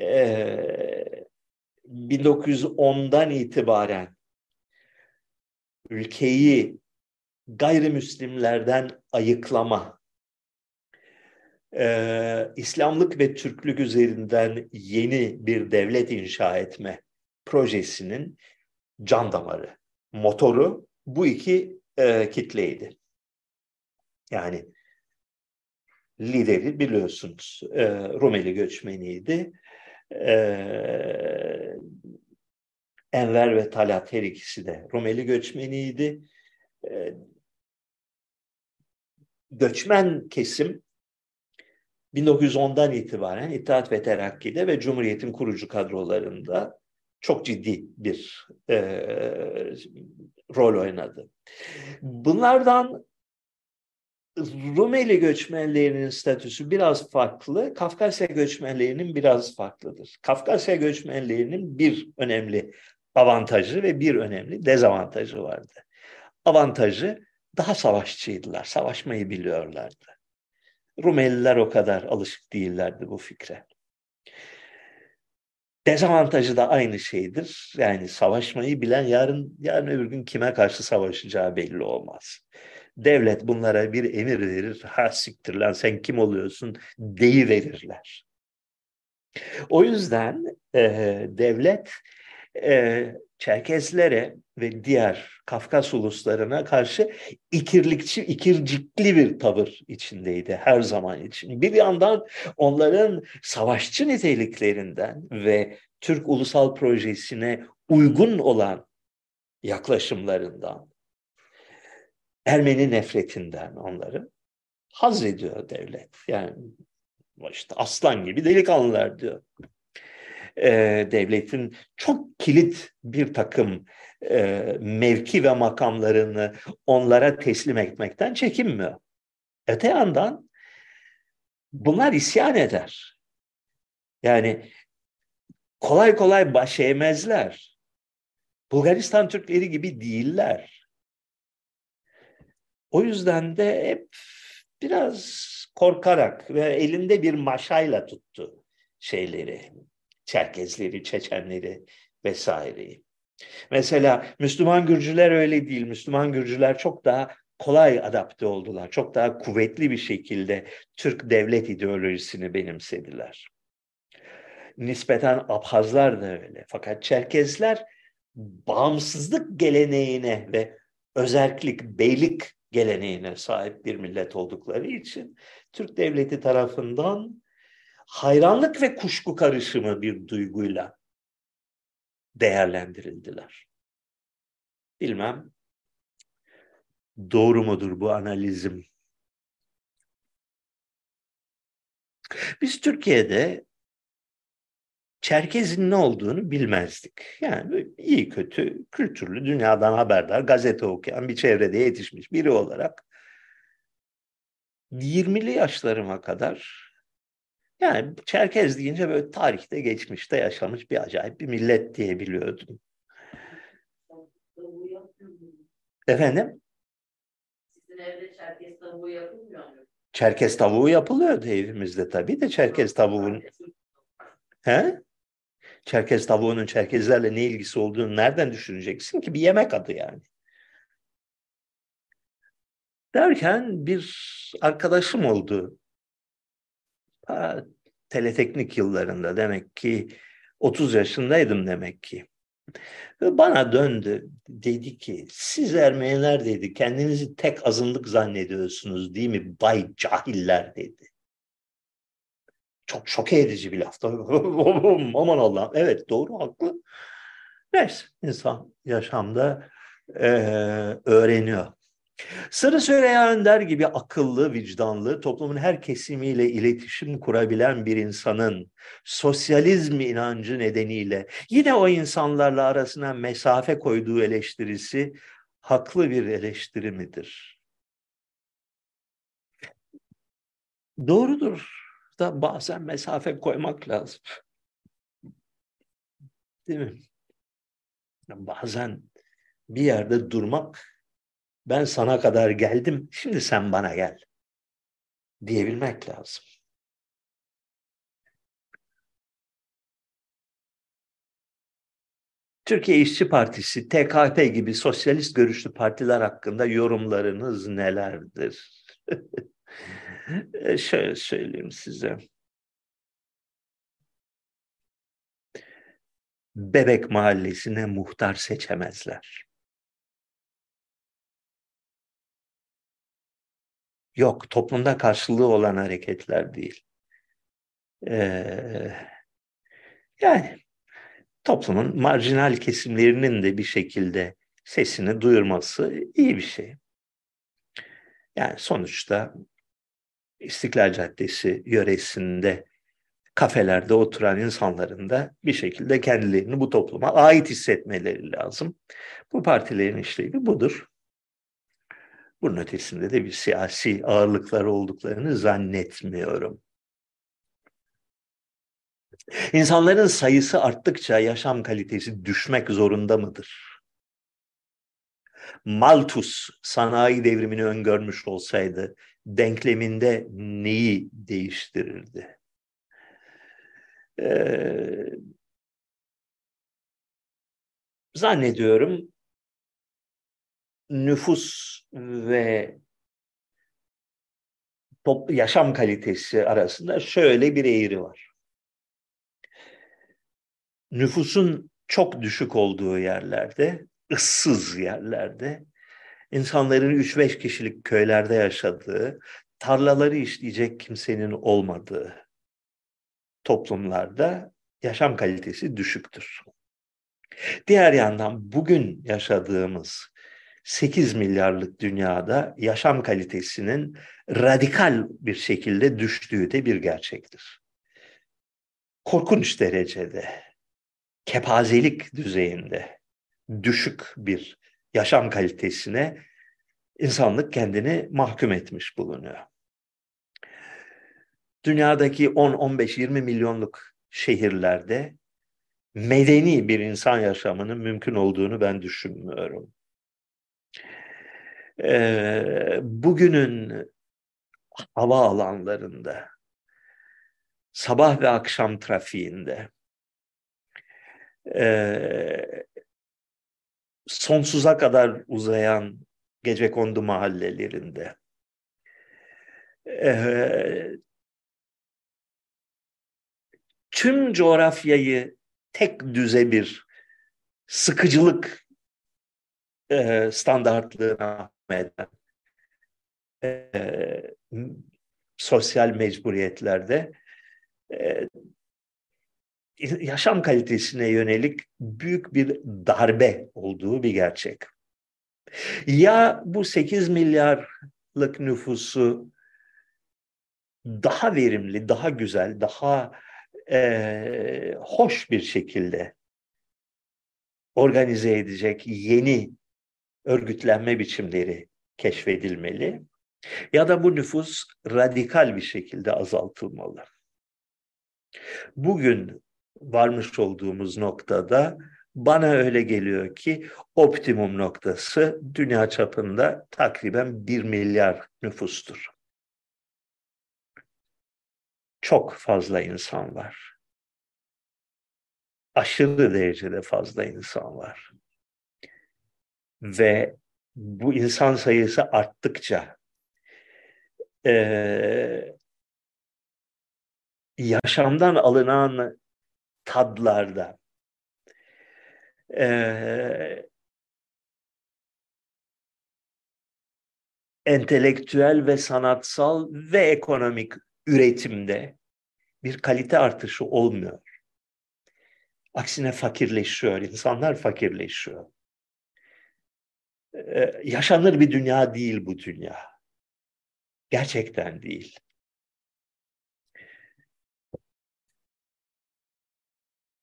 e, bin dokuz yüz ondan itibaren ülkeyi gayrimüslimlerden ayıklama, ee, İslamlık ve Türklük üzerinden yeni bir devlet inşa etme projesinin can damarı, motoru bu iki e, kitleydi. Yani lideri biliyorsunuz e, Rumeli göçmeniydi. E, Enver ve Talat her ikisi de Rumeli göçmeniydi. E, Göçmen kesim bin dokuz yüz ondan itibaren İttihat ve Terakki'de ve Cumhuriyet'in kurucu kadrolarında çok ciddi bir e, rol oynadı. Bunlardan Rumeli göçmenlerinin statüsü biraz farklı, Kafkasya göçmenlerinin biraz farklıdır. Kafkasya göçmenlerinin bir önemli avantajı ve bir önemli dezavantajı vardı. Avantajı, daha savaşçıydılar, savaşmayı biliyorlardı. Rumeliler o kadar alışık değillerdi bu fikre. Dezavantajı da aynı şeydir. Yani savaşmayı bilen yarın, yarın öbür gün kime karşı savaşacağı belli olmaz. Devlet bunlara bir emir verir, ha siktir lan sen kim oluyorsun deyiverirler. O yüzden e, devlet e, Çerkezlere ve diğer Kafkas uluslarına karşı ikirlikçi, ikircikli bir tavır içindeydi her zaman için. Bir yandan onların savaşçı niteliklerinden ve Türk ulusal projesine uygun olan yaklaşımlarından, Ermeni nefretinden onları haz ediyor devlet. Yani işte aslan gibi delikanlılar diyor. Ee, devletin çok kilit bir takım e, mevki ve makamlarını onlara teslim etmekten çekinmiyor. Öte yandan bunlar isyan eder. Yani kolay kolay baş eğmezler. Bulgaristan Türkleri gibi değiller. O yüzden de hep biraz korkarak ve elinde bir maşayla tuttu şeyleri. Çerkezleri, Çeçenleri vesaireyi. Mesela Müslüman Gürcüler öyle değil. Müslüman Gürcüler çok daha kolay adapte oldular. Çok daha kuvvetli bir şekilde Türk devlet ideolojisini benimsediler. Nispeten Abhazlar da öyle. Fakat Çerkezler bağımsızlık geleneğine ve özerklik, beylik geleneğine sahip bir millet oldukları için Türk devleti tarafından hayranlık ve kuşku karışımı bir duyguyla değerlendirildiler. Bilmem doğru mudur bu analizim? Biz Türkiye'de Çerkez'in ne olduğunu bilmezdik. Yani iyi kötü, kültürlü, dünyadan haberdar, gazete okuyan bir çevrede yetişmiş biri olarak yirmili yaşlarıma kadar, yani Çerkez deyince böyle tarihte, geçmişte yaşamış bir acayip bir millet diye biliyordum. Efendim? Sizin evde Çerkez tavuğu yapılmıyor mu? Çerkez tavuğu yapılıyordu evimizde tabii de Çerkez tavuğun... He? Çerkez tavuğunun Çerkezlerle ne ilgisi olduğunu nereden düşüneceksin ki? Bir yemek adı yani. Derken bir arkadaşım oldu. Ha, teleteknik yıllarında demek ki otuz yaşındaydım demek ki. Ve bana döndü, dedi ki, siz Ermeniler dedi, kendinizi tek azınlık zannediyorsunuz değil mi bay cahiller dedi. Çok şoke edici bir laf. Aman Allah'ım, evet doğru, haklı. Neyse, insan yaşamda e, öğreniyor. Sırrı Süreyya Önder gibi akıllı, vicdanlı, toplumun her kesimiyle iletişim kurabilen bir insanın sosyalizm inancı nedeniyle yine o insanlarla arasına mesafe koyduğu eleştirisi haklı bir eleştiri midir? Doğrudur da bazen mesafe koymak lazım. Değil mi? Bazen bir yerde durmak, ben sana kadar geldim, şimdi sen bana gel diyebilmek lazım. Türkiye İşçi Partisi, T K P gibi sosyalist görüşlü partiler hakkında yorumlarınız nelerdir? Şöyle söyleyeyim size. Bebek Mahallesi'ne muhtar seçemezler. Yok, toplumda karşılığı olan hareketler değil. Ee, yani toplumun marjinal kesimlerinin de bir şekilde sesini duyurması iyi bir şey. Yani sonuçta İstiklal Caddesi yöresinde kafelerde oturan insanların da bir şekilde kendilerini bu topluma ait hissetmeleri lazım. Bu partilerin işlevi budur. Bunun ötesinde de bir siyasi ağırlıkları olduklarını zannetmiyorum. İnsanların sayısı arttıkça yaşam kalitesi düşmek zorunda mıdır? Malthus sanayi devrimini öngörmüş olsaydı denkleminde neyi değiştirirdi? Ee, zannediyorum nüfus ve yaşam kalitesi arasında şöyle bir eğri var. Nüfusun çok düşük olduğu yerlerde, ıssız yerlerde, insanların üç beş kişilik köylerde yaşadığı, tarlaları işleyecek kimsenin olmadığı toplumlarda yaşam kalitesi düşüktür. Diğer yandan bugün yaşadığımız sekiz milyarlık dünyada yaşam kalitesinin radikal bir şekilde düştüğü de bir gerçektir. Korkunç derecede, kepazelik düzeyinde düşük bir yaşam kalitesine insanlık kendini mahkum etmiş bulunuyor. Dünyadaki on on beş yirmi milyonluk şehirlerde medeni bir insan yaşamının mümkün olduğunu ben düşünmüyorum. Ee, bugünün havaalanlarında, sabah ve akşam trafiğinde, e, sonsuza kadar uzayan gecekondu mahallelerinde, e, tüm coğrafyayı tek düze bir sıkıcılık e, standartlığına eden e, sosyal mecburiyetlerde e, yaşam kalitesine yönelik büyük bir darbe olduğu bir gerçek. Ya bu sekiz milyarlık nüfusu daha verimli, daha güzel, daha e, hoş bir şekilde organize edecek yeni örgütlenme biçimleri keşfedilmeli ya da bu nüfus radikal bir şekilde azaltılmalı. Bugün varmış olduğumuz noktada bana öyle geliyor ki optimum noktası dünya çapında takriben bir milyar nüfustur. Çok fazla insan var. Aşırı derecede fazla insan var. Ve bu insan sayısı arttıkça e, yaşamdan alınan tadlarda, e, entelektüel ve sanatsal ve ekonomik üretimde bir kalite artışı olmuyor. Aksine fakirleşiyor, insanlar fakirleşiyor. Ee, yaşanır bir dünya değil bu dünya. Gerçekten değil.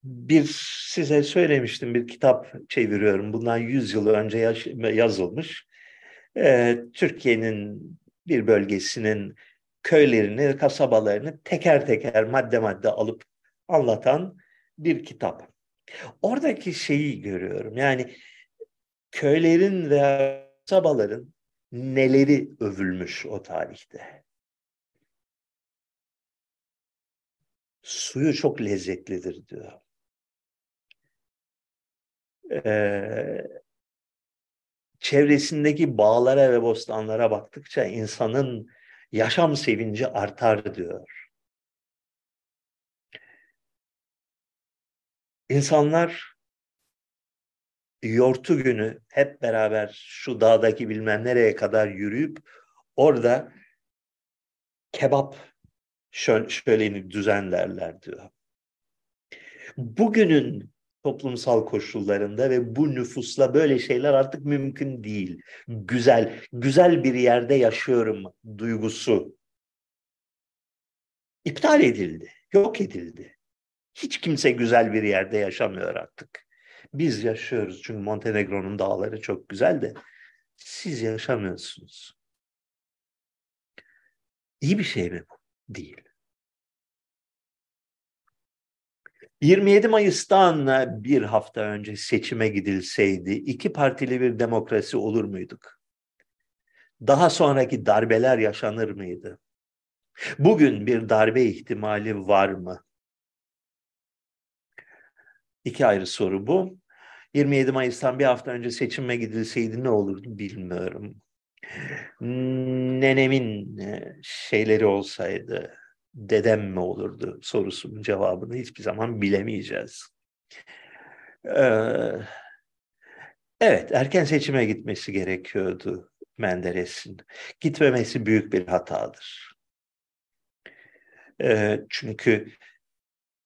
Bir, size söylemiştim, bir kitap çeviriyorum. Bundan yüz yıl önce yaş- yazılmış. Ee, Türkiye'nin bir bölgesinin köylerini, kasabalarını teker teker madde madde alıp anlatan bir kitap. Oradaki şeyi görüyorum. Yani köylerin ve kasabaların neleri övülmüş o tarihte. Suyu çok lezzetlidir diyor. Ee, çevresindeki bağlara ve bostanlara baktıkça insanın yaşam sevinci artar diyor. İnsanlar yortu günü hep beraber şu dağdaki bilmem nereye kadar yürüyüp orada kebap şöleni düzenlerler diyor. Bugünün toplumsal koşullarında ve bu nüfusla böyle şeyler artık mümkün değil. Güzel, güzel bir yerde yaşıyorum duygusu iptal edildi, yok edildi. Hiç kimse güzel bir yerde yaşamıyor artık. Biz yaşıyoruz çünkü Montenegro'nun dağları çok güzel de siz yaşamıyorsunuz. İyi bir şey mi bu? Değil. yirmi yedi Mayıs'tan bir hafta önce seçime gidilseydi iki partili bir demokrasi olur muyduk? Daha sonraki darbeler yaşanır mıydı? Bugün bir darbe ihtimali var mı? İki ayrı soru bu. yirmi yedi Mayıs'tan bir hafta önce seçime gidilseydi ne olurdu bilmiyorum. Nenemin şeyleri olsaydı dedem mi olurdu sorusunun cevabını hiçbir zaman bilemeyeceğiz. Ee, evet, erken seçime gitmesi gerekiyordu Menderes'in. Gitmemesi büyük bir hatadır. Ee, çünkü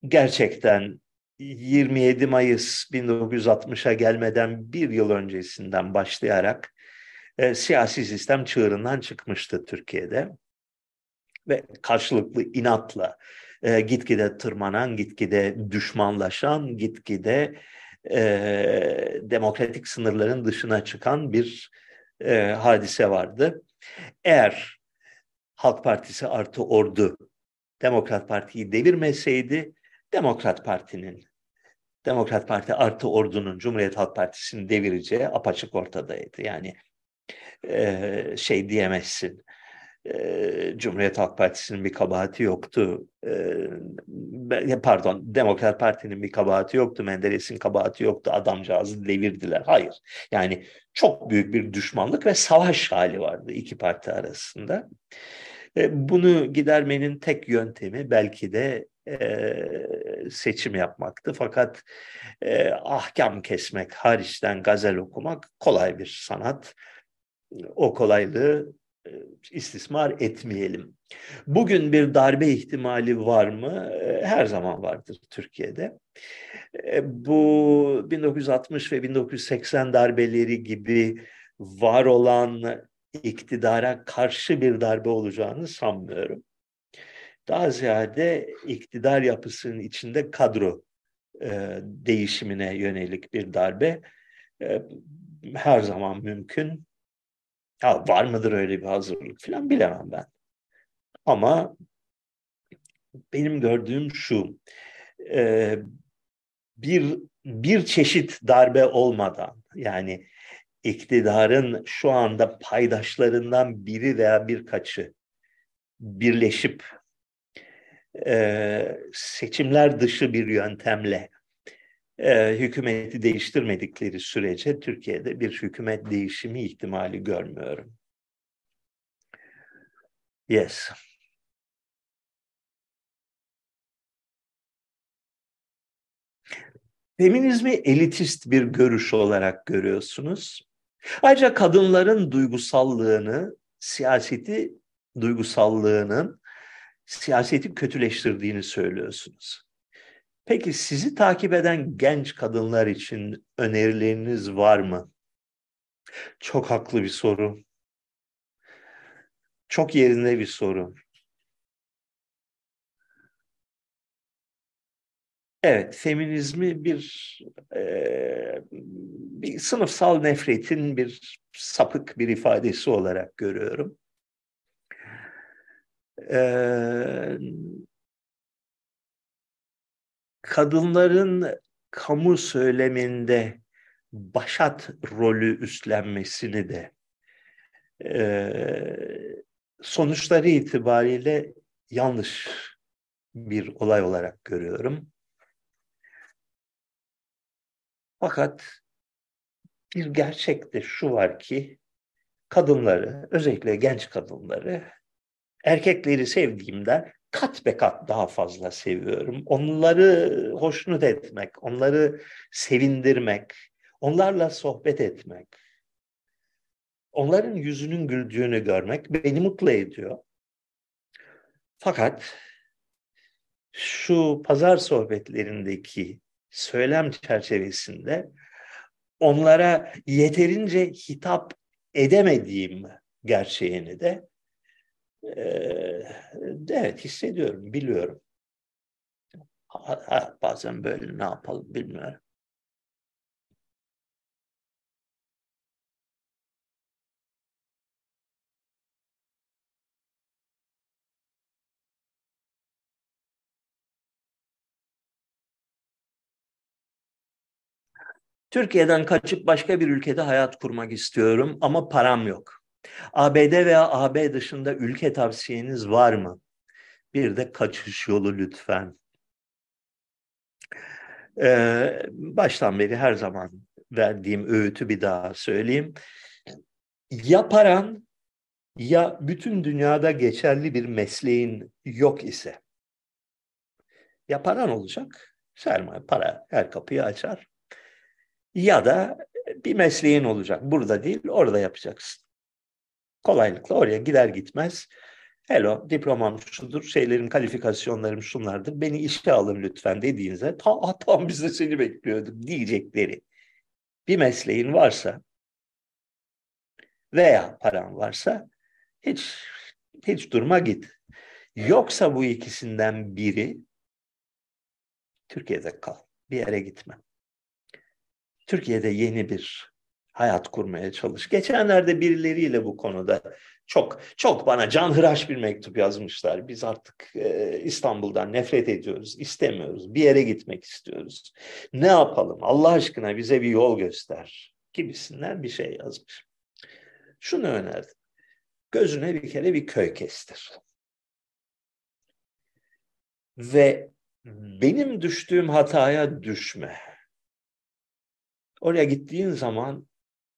gerçekten yirmi yedi Mayıs bin dokuz yüz altmışa gelmeden bir yıl öncesinden başlayarak e, siyasi sistem çığırından çıkmıştı Türkiye'de. Ve karşılıklı inatla e, gitgide tırmanan, gitgide düşmanlaşan, gitgide e, demokratik sınırların dışına çıkan bir e, hadise vardı. Eğer Halk Partisi artı ordu Demokrat Parti'yi devirmeseydi, Demokrat Parti'nin, Demokrat Parti artı ordunun Cumhuriyet Halk Partisi'ni devireceği apaçık ortadaydı. Yani e, şey diyemezsin, e, Cumhuriyet Halk Partisi'nin bir kabahati yoktu, e, pardon Demokrat Parti'nin bir kabahati yoktu, Menderes'in kabahati yoktu, adamcağızı devirdiler. Hayır, yani çok büyük bir düşmanlık ve savaş hali vardı iki parti arasında. E, bunu gidermenin tek yöntemi belki de Ee, seçim yapmaktı. Fakat e, ahkam kesmek, hariçten gazel okumak kolay bir sanat. O kolaylığı e, istismar etmeyelim. Bugün bir darbe ihtimali var mı? E, her zaman vardır Türkiye'de. E, bu bin dokuz yüz altmış ve bin dokuz yüz seksen darbeleri gibi var olan iktidara karşı bir darbe olacağını sanmıyorum. Daha ziyade iktidar yapısının içinde kadro e, değişimine yönelik bir darbe e, her zaman mümkün. Ha, var mıdır öyle bir hazırlık falan bilemem ben. Ama benim gördüğüm şu, e, bir bir çeşit darbe olmadan, yani iktidarın şu anda paydaşlarından biri veya birkaçı birleşip Ee, seçimler dışı bir yöntemle e, hükümeti değiştirmedikleri sürece Türkiye'de bir hükümet değişimi ihtimali görmüyorum. Yes. feminizmi elitist bir görüş olarak görüyorsunuz. Ayrıca kadınların duygusallığını, siyaseti duygusallığının siyaseti kötüleştirdiğini söylüyorsunuz. Peki sizi takip eden genç kadınlar için önerileriniz var mı? Çok haklı bir soru. Çok yerinde bir soru. Evet, feminizmi bir, e, bir sınıfsal nefretin bir sapık bir ifadesi olarak görüyorum. E, kadınların kamu söyleminde başat rolü üstlenmesini de e, sonuçları itibariyle yanlış bir olay olarak görüyorum. Fakat bir gerçek de şu var ki kadınları, özellikle genç kadınları erkekleri sevdiğimden kat be kat daha fazla seviyorum. Onları hoşnut etmek, onları sevindirmek, onlarla sohbet etmek, onların yüzünün güldüğünü görmek beni mutlu ediyor. Fakat şu pazar sohbetlerindeki söylem çerçevesinde onlara yeterince hitap edemediğim gerçeğini de e, evet hissediyorum, biliyorum. Ha, ha, bazen böyle ne yapalım bilmiyorum. Türkiye'den kaçıp başka bir ülkede hayat kurmak istiyorum ama param yok. A B D veya A B dışında ülke tavsiyeniz var mı? Bir de kaçış yolu lütfen. Ee, baştan beri her zaman verdiğim öğütü bir daha söyleyeyim. Ya paran ya bütün dünyada geçerli bir mesleğin yok ise. Ya paran olacak, sermaye, para her kapıyı açar. Ya da bir mesleğin olacak. Burada değil, orada yapacaksın. Kolaylıkla oraya gider gitmez. Hello, diplomam şudur, şeylerim, kalifikasyonlarım şunlardır. Beni işe alın lütfen dediğinizde tam, tam biz de seni bekliyorduk diyecekleri. Bir mesleğin varsa veya paran varsa hiç hiç durma git. Yoksa bu ikisinden biri Türkiye'de kal. Bir yere gitme. Türkiye'de yeni bir hayat kurmaya çalış. Geçenlerde birileriyle bu konuda çok çok bana canhıraş bir mektup yazmışlar. Biz artık e, İstanbul'dan nefret ediyoruz, istemiyoruz, bir yere gitmek istiyoruz. Ne yapalım? Allah aşkına bize bir yol göster gibisinden bir şey yazmış. Şunu önerdim. Gözüne bir kere bir köy kestir. Ve benim düştüğüm hataya düşme. Oraya gittiğin zaman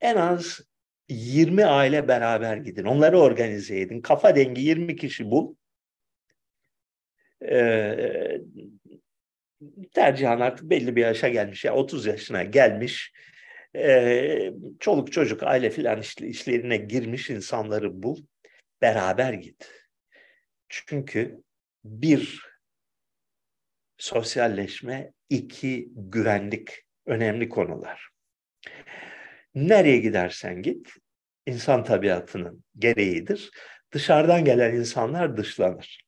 en az yirmi aile beraber gidin. Onları organize edin. Kafa dengi yirmi kişi bul. Ee, tercihan artık belli bir yaşa gelmiş. Yani otuz yaşına gelmiş. Ee, çoluk çocuk aile filan işlerine girmiş insanları bul. Beraber git. Çünkü bir, sosyalleşme, iki, güvenlik önemli konular. Nereye gidersen git, insan tabiatının gereğidir. Dışarıdan gelen insanlar dışlanır.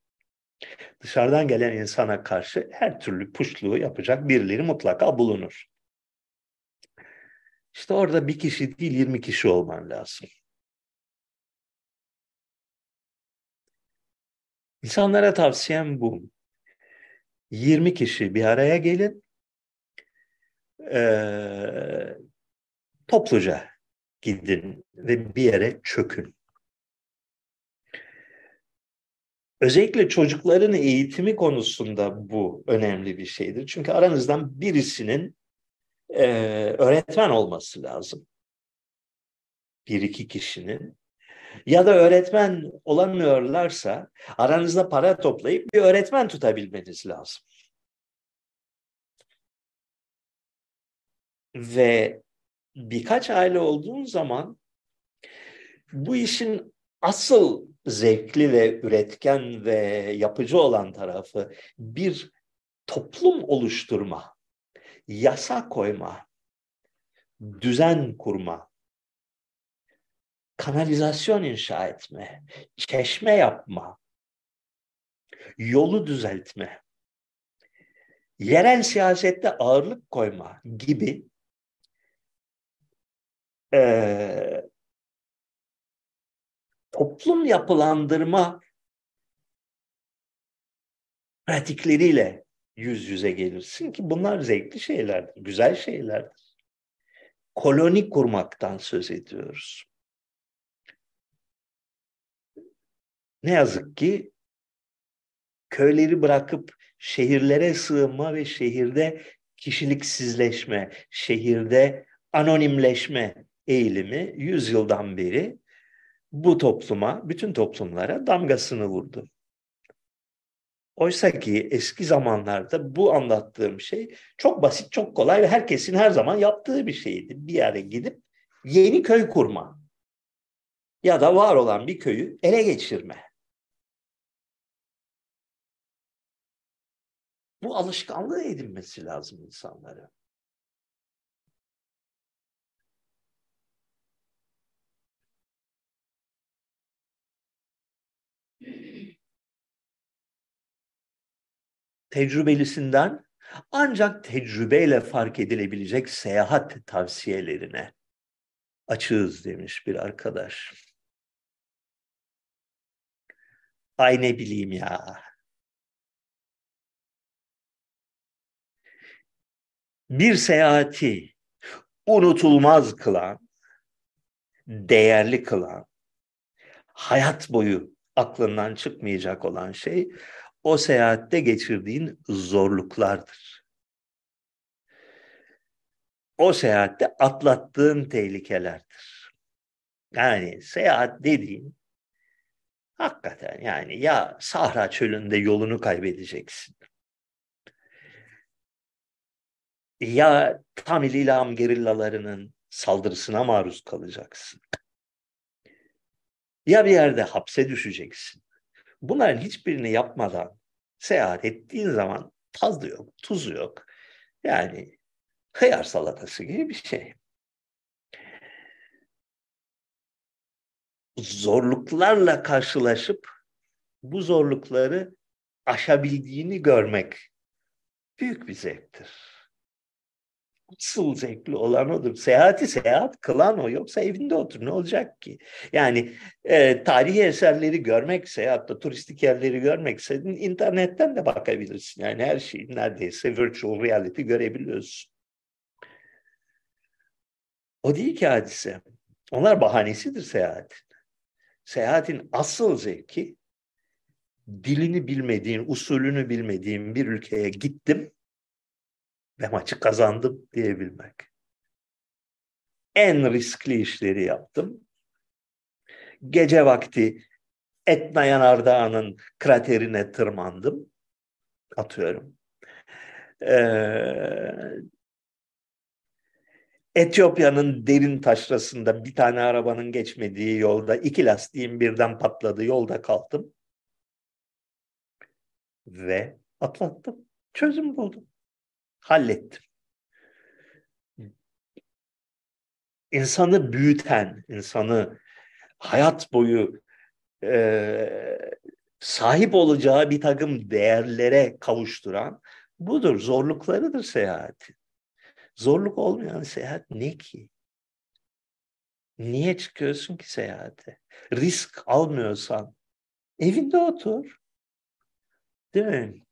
Dışarıdan gelen insana karşı her türlü puşluğu yapacak birileri mutlaka bulunur. İşte orada bir kişi değil, yirmi kişi olman lazım. İnsanlara tavsiyem bu. yirmi kişi bir araya gelin. Ee, topluca gidin ve bir yere çökün. Özellikle çocukların eğitimi konusunda bu önemli bir şeydir. Çünkü aranızdan birisinin e, öğretmen olması lazım. Bir iki kişinin. Ya da öğretmen olamıyorlarsa aranızda para toplayıp bir öğretmen tutabilmeniz lazım. ve birkaç aile olduğun zaman bu işin asıl zevkli ve üretken ve yapıcı olan tarafı bir toplum oluşturma, yasa koyma, düzen kurma, kanalizasyon inşa etme, çeşme yapma, yolu düzeltme, yerel siyasette ağırlık koyma gibi e, toplum yapılandırma pratikleriyle yüz yüze gelirsin ki bunlar zevkli şeylerdir, güzel şeylerdir. Koloni kurmaktan söz ediyoruz. Ne yazık ki köyleri bırakıp şehirlere sığınma ve şehirde kişiliksizleşme, şehirde anonimleşme eğilimi yüzyıldan beri bu topluma, bütün toplumlara damgasını vurdu. Oysa ki eski zamanlarda bu anlattığım şey çok basit, çok kolay ve herkesin her zaman yaptığı bir şeydi. Bir yere gidip yeni köy kurma ya da var olan bir köyü ele geçirme. Bu alışkanlığı edinmesi lazım insanlara. Tecrübelisinden ancak tecrübeyle fark edilebilecek seyahat tavsiyelerine açığız demiş bir arkadaş. Ay ne bileyim ya. Bir seyahati unutulmaz kılan, değerli kılan, hayat boyu aklından çıkmayacak olan şey o seyahatte geçirdiğin zorluklardır. O seyahatte atlattığın tehlikelerdir. Yani seyahat dediğin hakikaten yani ya Sahra çölünde yolunu kaybedeceksin. Ya Tamil İlam gerillalarının saldırısına maruz kalacaksın. Ya bir yerde hapse düşeceksin. Bunların hiçbirini yapmadan seyahat ettiğin zaman taz da yok, tuz yok. Yani hıyar salatası gibi bir şey. Zorluklarla karşılaşıp bu zorlukları aşabildiğini görmek büyük bir zevktir. Asıl zevkli olan odur. Seyahati seyahat kılan o. Yoksa evinde otur. Ne olacak ki? Yani e, tarihi eserleri görmekse ya da turistik yerleri görmekse internetten de bakabilirsin. Yani her şeyi neredeyse virtual reality görebiliyorsun. O değil ki hadise. Onlar bahanesidir seyahatin. Seyahatin asıl zevki dilini bilmediğin, usulünü bilmediğin bir ülkeye gittim ve maçı kazandım diyebilmek. En riskli işleri yaptım. Gece vakti Etna Yanardağ'ın kraterine tırmandım. Atıyorum. Ee, Etiyopya'nın derin taşrasında bir tane arabanın geçmediği yolda iki lastiğim birden patladı. Yolda kaldım. Ve atlattım. Çözüm buldum. Hallettim. İnsanı büyüten, insanı hayat boyu e, sahip olacağı bir takım değerlere kavuşturan budur. Zorluklarıdır seyahatin. Zorluk olmayan seyahat ne ki? Niye çıkıyorsun ki seyahate? Risk almıyorsan evinde otur. Değil mi?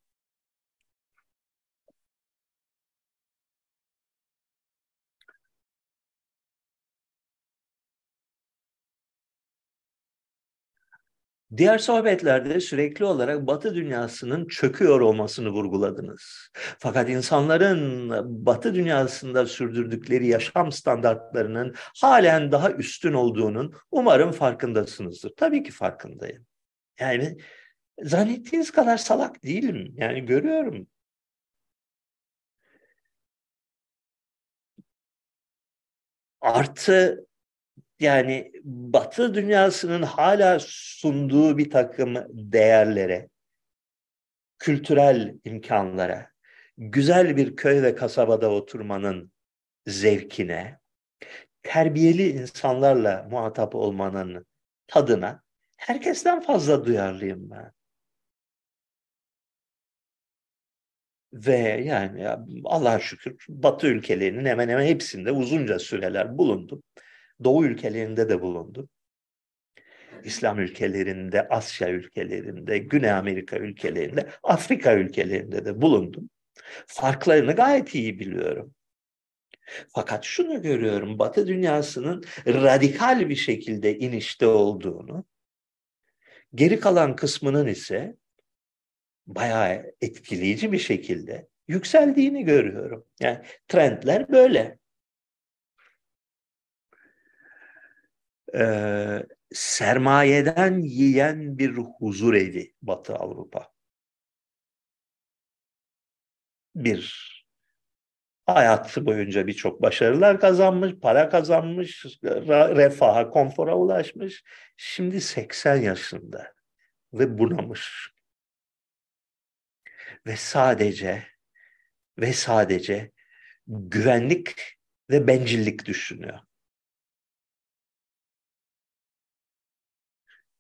Diğer sohbetlerde sürekli olarak Batı dünyasının çöküyor olmasını vurguladınız. Fakat insanların Batı dünyasında sürdürdükleri yaşam standartlarının halen daha üstün olduğunun umarım farkındasınızdır. Tabii ki farkındayım. Yani zannettiğiniz kadar salak değilim. Yani görüyorum. Artı yani Batı dünyasının hala sunduğu bir takım değerlere, kültürel imkanlara, güzel bir köy ve kasabada oturmanın zevkine, terbiyeli insanlarla muhatap olmanın tadına herkesten fazla duyarlıyım ben. Ve yani Allah'a şükür Batı ülkelerinin hemen hemen hepsinde uzunca süreler bulundum. Doğu ülkelerinde de bulundum. İslam ülkelerinde, Asya ülkelerinde, Güney Amerika ülkelerinde, Afrika ülkelerinde de bulundum. Farklarını gayet iyi biliyorum. Fakat şunu görüyorum, Batı dünyasının radikal bir şekilde inişte olduğunu, geri kalan kısmının ise bayağı etkileyici bir şekilde yükseldiğini görüyorum. Yani trendler böyle. Ee, sermayeden yiyen bir huzur evi Batı Avrupa. Bir hayatı boyunca birçok başarılar kazanmış, para kazanmış, refaha, konfora ulaşmış. Şimdi seksen yaşında ve bunamış. Ve sadece ve sadece güvenlik ve bencillik düşünüyor.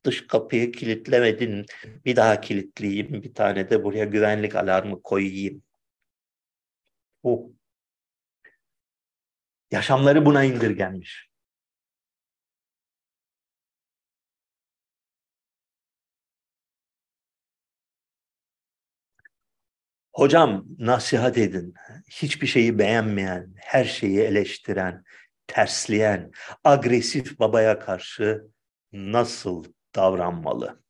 Dış kapıyı kilitlemedin, bir daha kilitleyeyim, bir tane de buraya güvenlik alarmı koyayım. O. Yaşamları buna indirgenmiş. Hocam nasihat edin. Hiçbir şeyi beğenmeyen, her şeyi eleştiren, tersleyen, agresif babaya karşı nasıl davranmalı?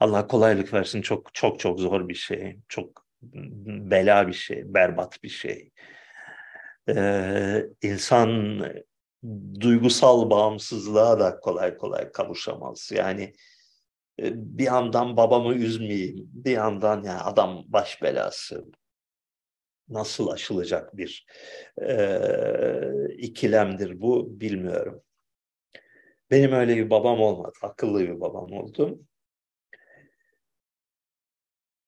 Allah kolaylık versin. Çok çok çok zor bir şey. Çok bela bir şey, berbat bir şey. Ee, insan duygusal bağımsızlığa da kolay kolay kavuşamaz. Yani bir yandan babamı üzmeyeyim, bir yandan ya yani adam baş belası. Nasıl aşılacak bir e, ikilemdir bu, bilmiyorum. Benim öyle bir babam olmadı, akıllı bir babam oldum.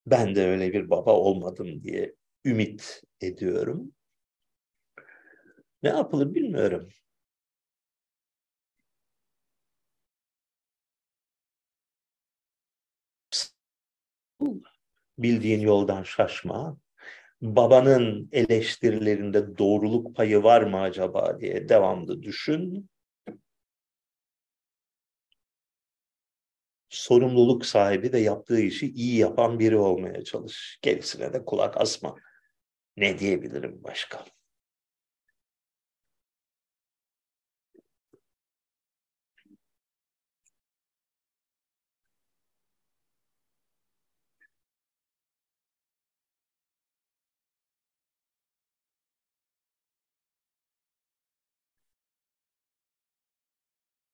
Ben de öyle bir baba olmadım diye ümit ediyorum. Ne yapılır bilmiyorum. Bildiğin yoldan şaşma. Babanın eleştirilerinde doğruluk payı var mı acaba diye devamlı düşün. Sorumluluk sahibi de yaptığı işi iyi yapan biri olmaya çalış. Gerisine de kulak asma. Ne diyebilirim başka?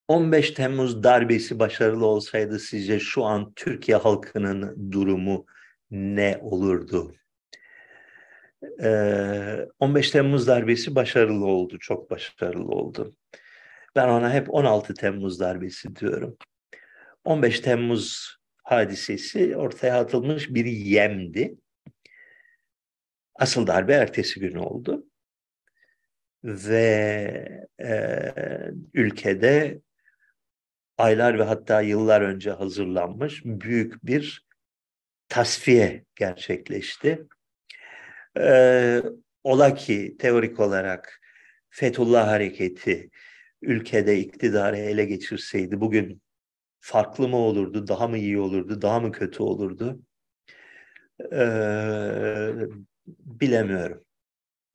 on beş Temmuz darbesi başarılı olsaydı sizce şu an Türkiye halkının durumu ne olurdu? Ee, on beş Temmuz darbesi başarılı oldu, çok başarılı oldu. Ben ona hep on altı Temmuz darbesi diyorum. on beş Temmuz hadisesi ortaya atılmış bir yemdi. Asıl darbe ertesi gün oldu. Ve e, ülkede aylar ve hatta yıllar önce hazırlanmış büyük bir tasfiye gerçekleşti. Ee, ola ki teorik olarak Fethullah hareketi ülkede iktidarı ele geçirseydi bugün farklı mı olurdu, daha mı iyi olurdu, daha mı kötü olurdu? Ee, bilemiyorum.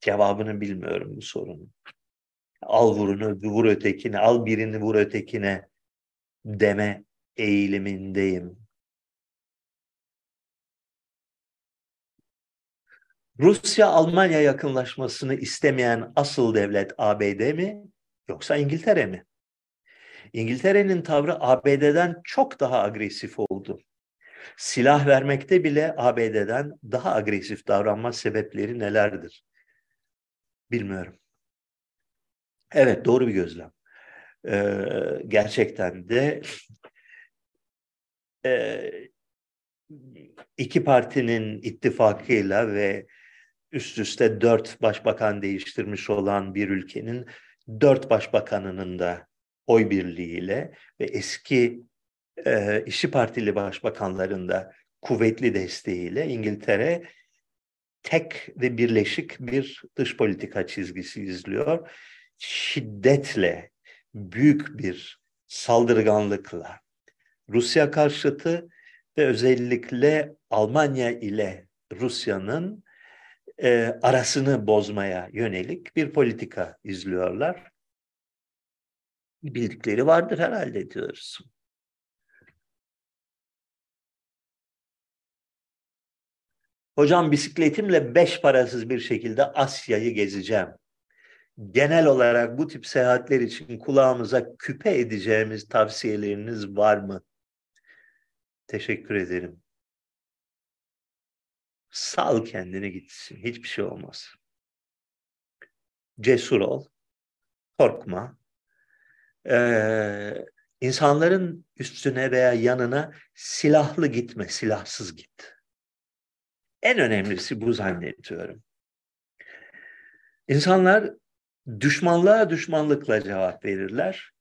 Cevabını bilmiyorum bu sorunun. Al vurunu, vur ötekine, al birini vur ötekine deme eğilimindeyim. Rusya-Almanya yakınlaşmasını istemeyen asıl devlet A B D mi yoksa İngiltere mi? İngiltere'nin tavrı A B D'den çok daha agresif oldu. Silah vermekte bile A B D'den daha agresif davranma sebepleri nelerdir? Bilmiyorum. Evet, doğru bir gözlem. Ee, gerçekten de e, iki partinin ittifakıyla ve üst üste dört başbakan değiştirmiş olan bir ülkenin dört başbakanının da oy birliğiyle ve eski e, işçi partili başbakanların da kuvvetli desteğiyle İngiltere tek ve birleşik bir dış politika çizgisi izliyor. Şiddetle, büyük bir saldırganlıkla Rusya karşıtı ve özellikle Almanya ile Rusya'nın e, arasını bozmaya yönelik bir politika izliyorlar. Bildikleri vardır herhalde diyoruz. Hocam, bisikletimle beş parasız bir şekilde Asya'yı gezeceğim. Genel olarak bu tip seyahatler için kulağımıza küpe edeceğimiz tavsiyeleriniz var mı? Teşekkür ederim. Sal kendini gitsin. Hiçbir şey olmaz. Cesur ol. Korkma. Ee, insanların üstüne veya yanına silahlı gitme, silahsız git. En önemlisi bu zannediyorum. İnsanlar düşmanlığa düşmanlıkla cevap verirler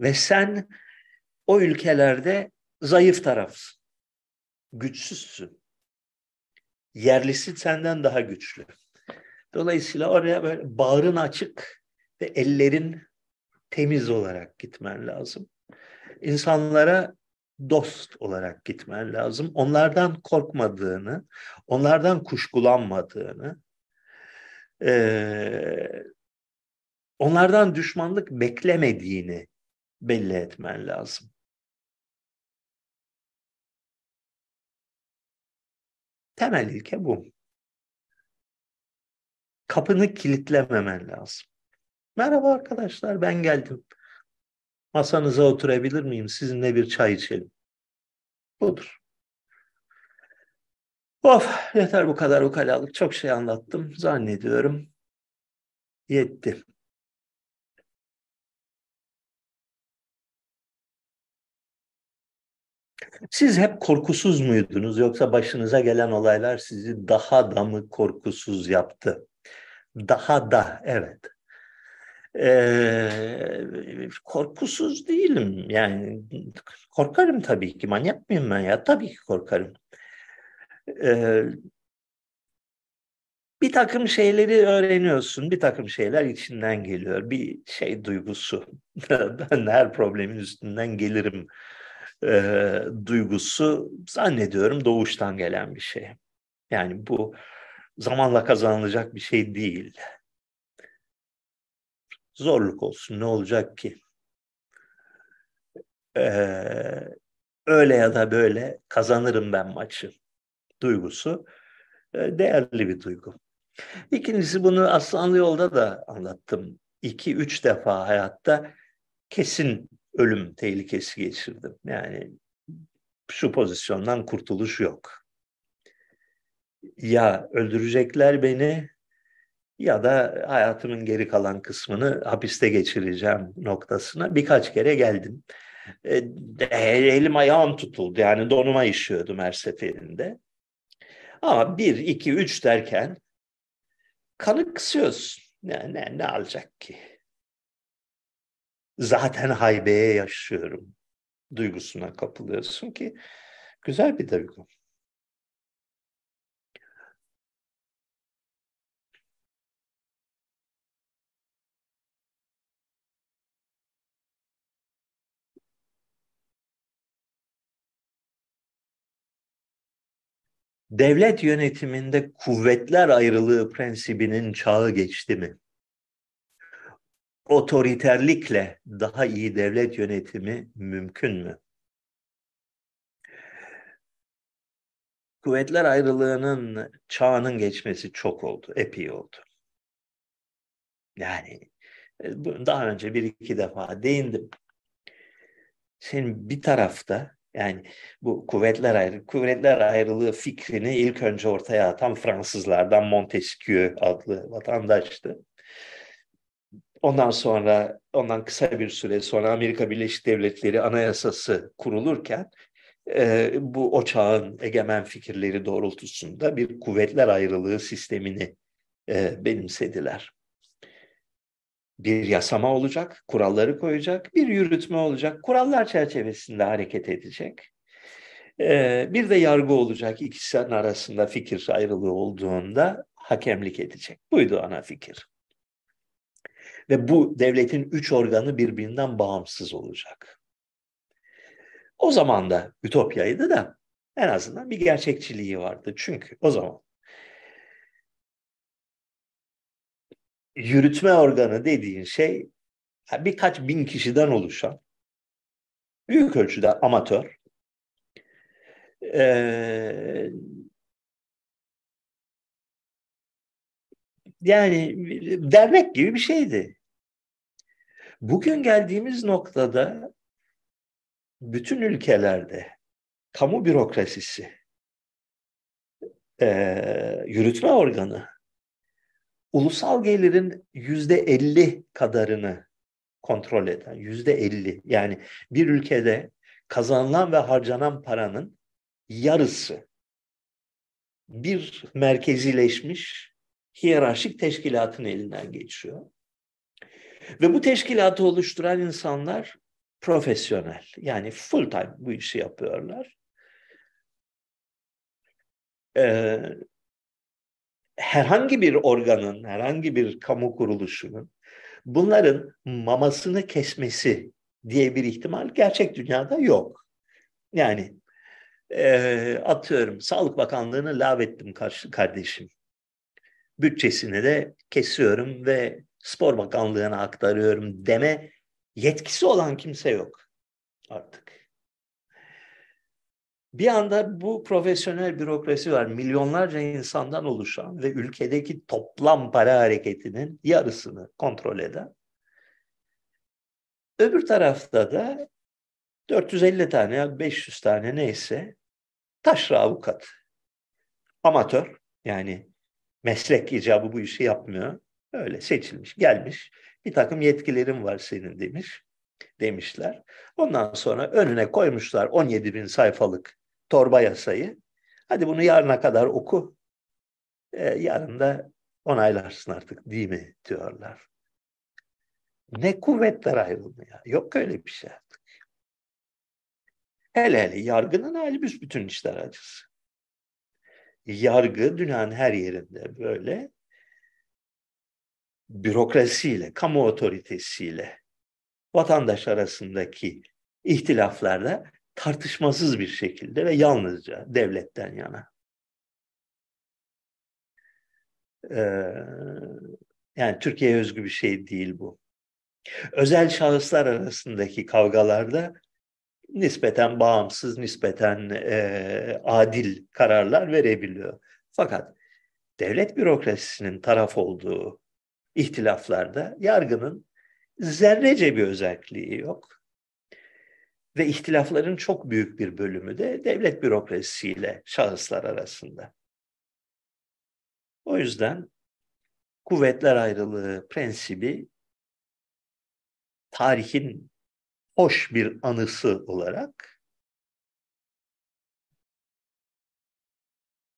ve sen o ülkelerde zayıf tarafsın, güçsüzsün. Yerlisi senden daha güçlü. Dolayısıyla oraya böyle bağrın açık ve ellerin temiz olarak gitmen lazım. İnsanlara dost olarak gitmen lazım. Onlardan korkmadığını, onlardan kuşkulanmadığını, Ee, onlardan düşmanlık beklemediğini belli etmen lazım. Temel ilke bu. Kapını kilitlememen lazım. Merhaba arkadaşlar, ben geldim. Masanıza oturabilir miyim? Sizinle bir çay içelim. Budur. Of, yeter bu kadar ukalalık. Çok şey anlattım zannediyorum. Yetti. Siz hep korkusuz muydunuz, yoksa başınıza gelen olaylar sizi daha da mı korkusuz yaptı? Daha da, evet. Ee, korkusuz değilim. Yani korkarım tabii ki. Manyak mıyım ben ya? Tabii ki korkarım. Ee, bir takım şeyleri öğreniyorsun, bir takım şeyler içinden geliyor, bir şey duygusu. Ben her problemin üstünden gelirim ee, duygusu zannediyorum doğuştan gelen bir şey. Yani bu zamanla kazanılacak bir şey değil. Zorluk olsun, ne olacak ki? Ee, öyle ya da böyle kazanırım ben maçı duygusu değerli bir duygu. İkincisi, bunu Aslanlı Yol'da da anlattım. İki, üç defa hayatta kesin ölüm tehlikesi geçirdim. Yani şu pozisyondan kurtuluş yok. Ya öldürecekler beni ya da hayatımın geri kalan kısmını hapiste geçireceğim noktasına birkaç kere geldim. Elim ayağım tutuldu. Yani donuma işiyordum her seferinde. Ama bir, iki, üç derken kanı kısıyorsun. Ne, ne, ne alacak ki? Zaten haybeye yaşıyorum duygusuna kapılıyorsun ki güzel bir duygu. Devlet yönetiminde kuvvetler ayrılığı prensibinin çağı geçti mi? Otoriterlikle daha iyi devlet yönetimi mümkün mü? Kuvvetler ayrılığının çağının geçmesi çok oldu, epey oldu. Yani daha önce bir iki defa değindim. Senin bir tarafta, yani bu kuvvetler ayrı, kuvvetler ayrılığı fikrini ilk önce ortaya atan Fransızlardan Montesquieu adlı vatandaştı. Ondan sonra, ondan kısa bir süre sonra Amerika Birleşik Devletleri Anayasası kurulurken e, bu o çağın egemen fikirleri doğrultusunda bir kuvvetler ayrılığı sistemini e, benimsediler. Bir yasama olacak, kuralları koyacak, bir yürütme olacak, kurallar çerçevesinde hareket edecek. E, bir de yargı olacak, ikisinin arasında fikir ayrılığı olduğunda hakemlik edecek. Buydu ana fikir. Ve bu devletin üç organı birbirinden bağımsız olacak. O zaman da ütopyaydı da en azından bir gerçekçiliği vardı. Çünkü o zaman yürütme organı dediğin şey birkaç bin kişiden oluşan, büyük ölçüde amatör, ee, yani dernek gibi bir şeydi. Bugün geldiğimiz noktada bütün ülkelerde kamu bürokrasisi, e, yürütme organı, ulusal gelirin yüzde elli kadarını kontrol eden, yüzde elli. Yani bir ülkede kazanılan ve harcanan paranın yarısı bir merkezileşmiş hiyerarşik teşkilatın elinden geçiyor. Ve bu teşkilatı oluşturan insanlar profesyonel, yani full time bu işi yapıyorlar. Ee, herhangi bir organın, herhangi bir kamu kuruluşunun bunların mamasını kesmesi diye bir ihtimal gerçek dünyada yok. Yani e, atıyorum Sağlık Bakanlığı'nı lağvettim kardeşim. Bütçesini de kesiyorum ve Spor Bakanlığı'na aktarıyorum deme yetkisi olan kimse yok artık. Bir anda bu profesyonel bürokrasi var. Milyonlarca insandan oluşan ve ülkedeki toplam para hareketinin yarısını kontrol eden. Öbür tarafta da dört yüz elli tane, beş yüz tane neyse taşra avukat. Amatör, yani meslek icabı bu işi yapmıyor. Öyle seçilmiş, gelmiş. Bir takım yetkilerin var senin demiş, demişler. Ondan sonra önüne koymuşlar on yedi bin sayfalık torba yasayı. Hadi bunu yarına kadar oku. E, yarın da onaylarsın artık değil mi diyorlar. Ne kuvvetler ayrılmıyor. Yok öyle bir şey artık. Hele hele yargının hali büsbütün işler acısı. Yargı dünyanın her yerinde böyle bürokrasiyle, kamu otoritesiyle vatandaş arasındaki ihtilaflarda tartışmasız bir şekilde ve yalnızca devletten yana. Ee, yani Türkiye'ye özgü bir şey değil bu. Özel şahıslar arasındaki kavgalarda nispeten bağımsız, nispeten e, adil kararlar verebiliyor. Fakat devlet bürokrasisinin taraf olduğu ihtilaflarda yargının zerrece bir özelliği yok. Ve ihtilafların çok büyük bir bölümü de devlet bürokrasisiyle şahıslar arasında. O yüzden kuvvetler ayrılığı prensibi tarihin hoş bir anısı olarak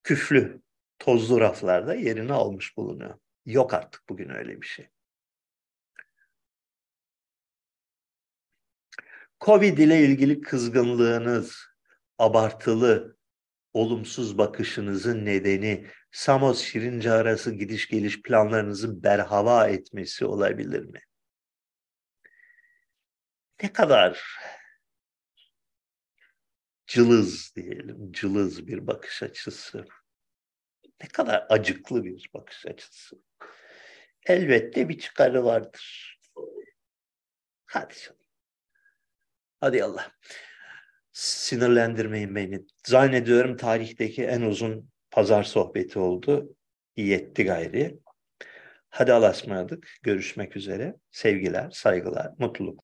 küflü, tozlu raflarda yerini almış bulunuyor. Yok artık bugün öyle bir şey. Covid ile ilgili kızgınlığınız, abartılı, olumsuz bakışınızın nedeni Samos Şirince arası gidiş geliş planlarınızın berhava etmesi olabilir mi? Ne kadar cılız diyelim, cılız bir bakış açısı. Ne kadar acıklı bir bakış açısı. Elbette bir çıkarı vardır. Hadi canım. Hadi Allah. Sinirlendirmeyin beni. Zannediyorum tarihteki en uzun pazar sohbeti oldu. İyi etti gayri. Hadi Allah'a ısmarladık. Görüşmek üzere. Sevgiler, saygılar, mutluluk.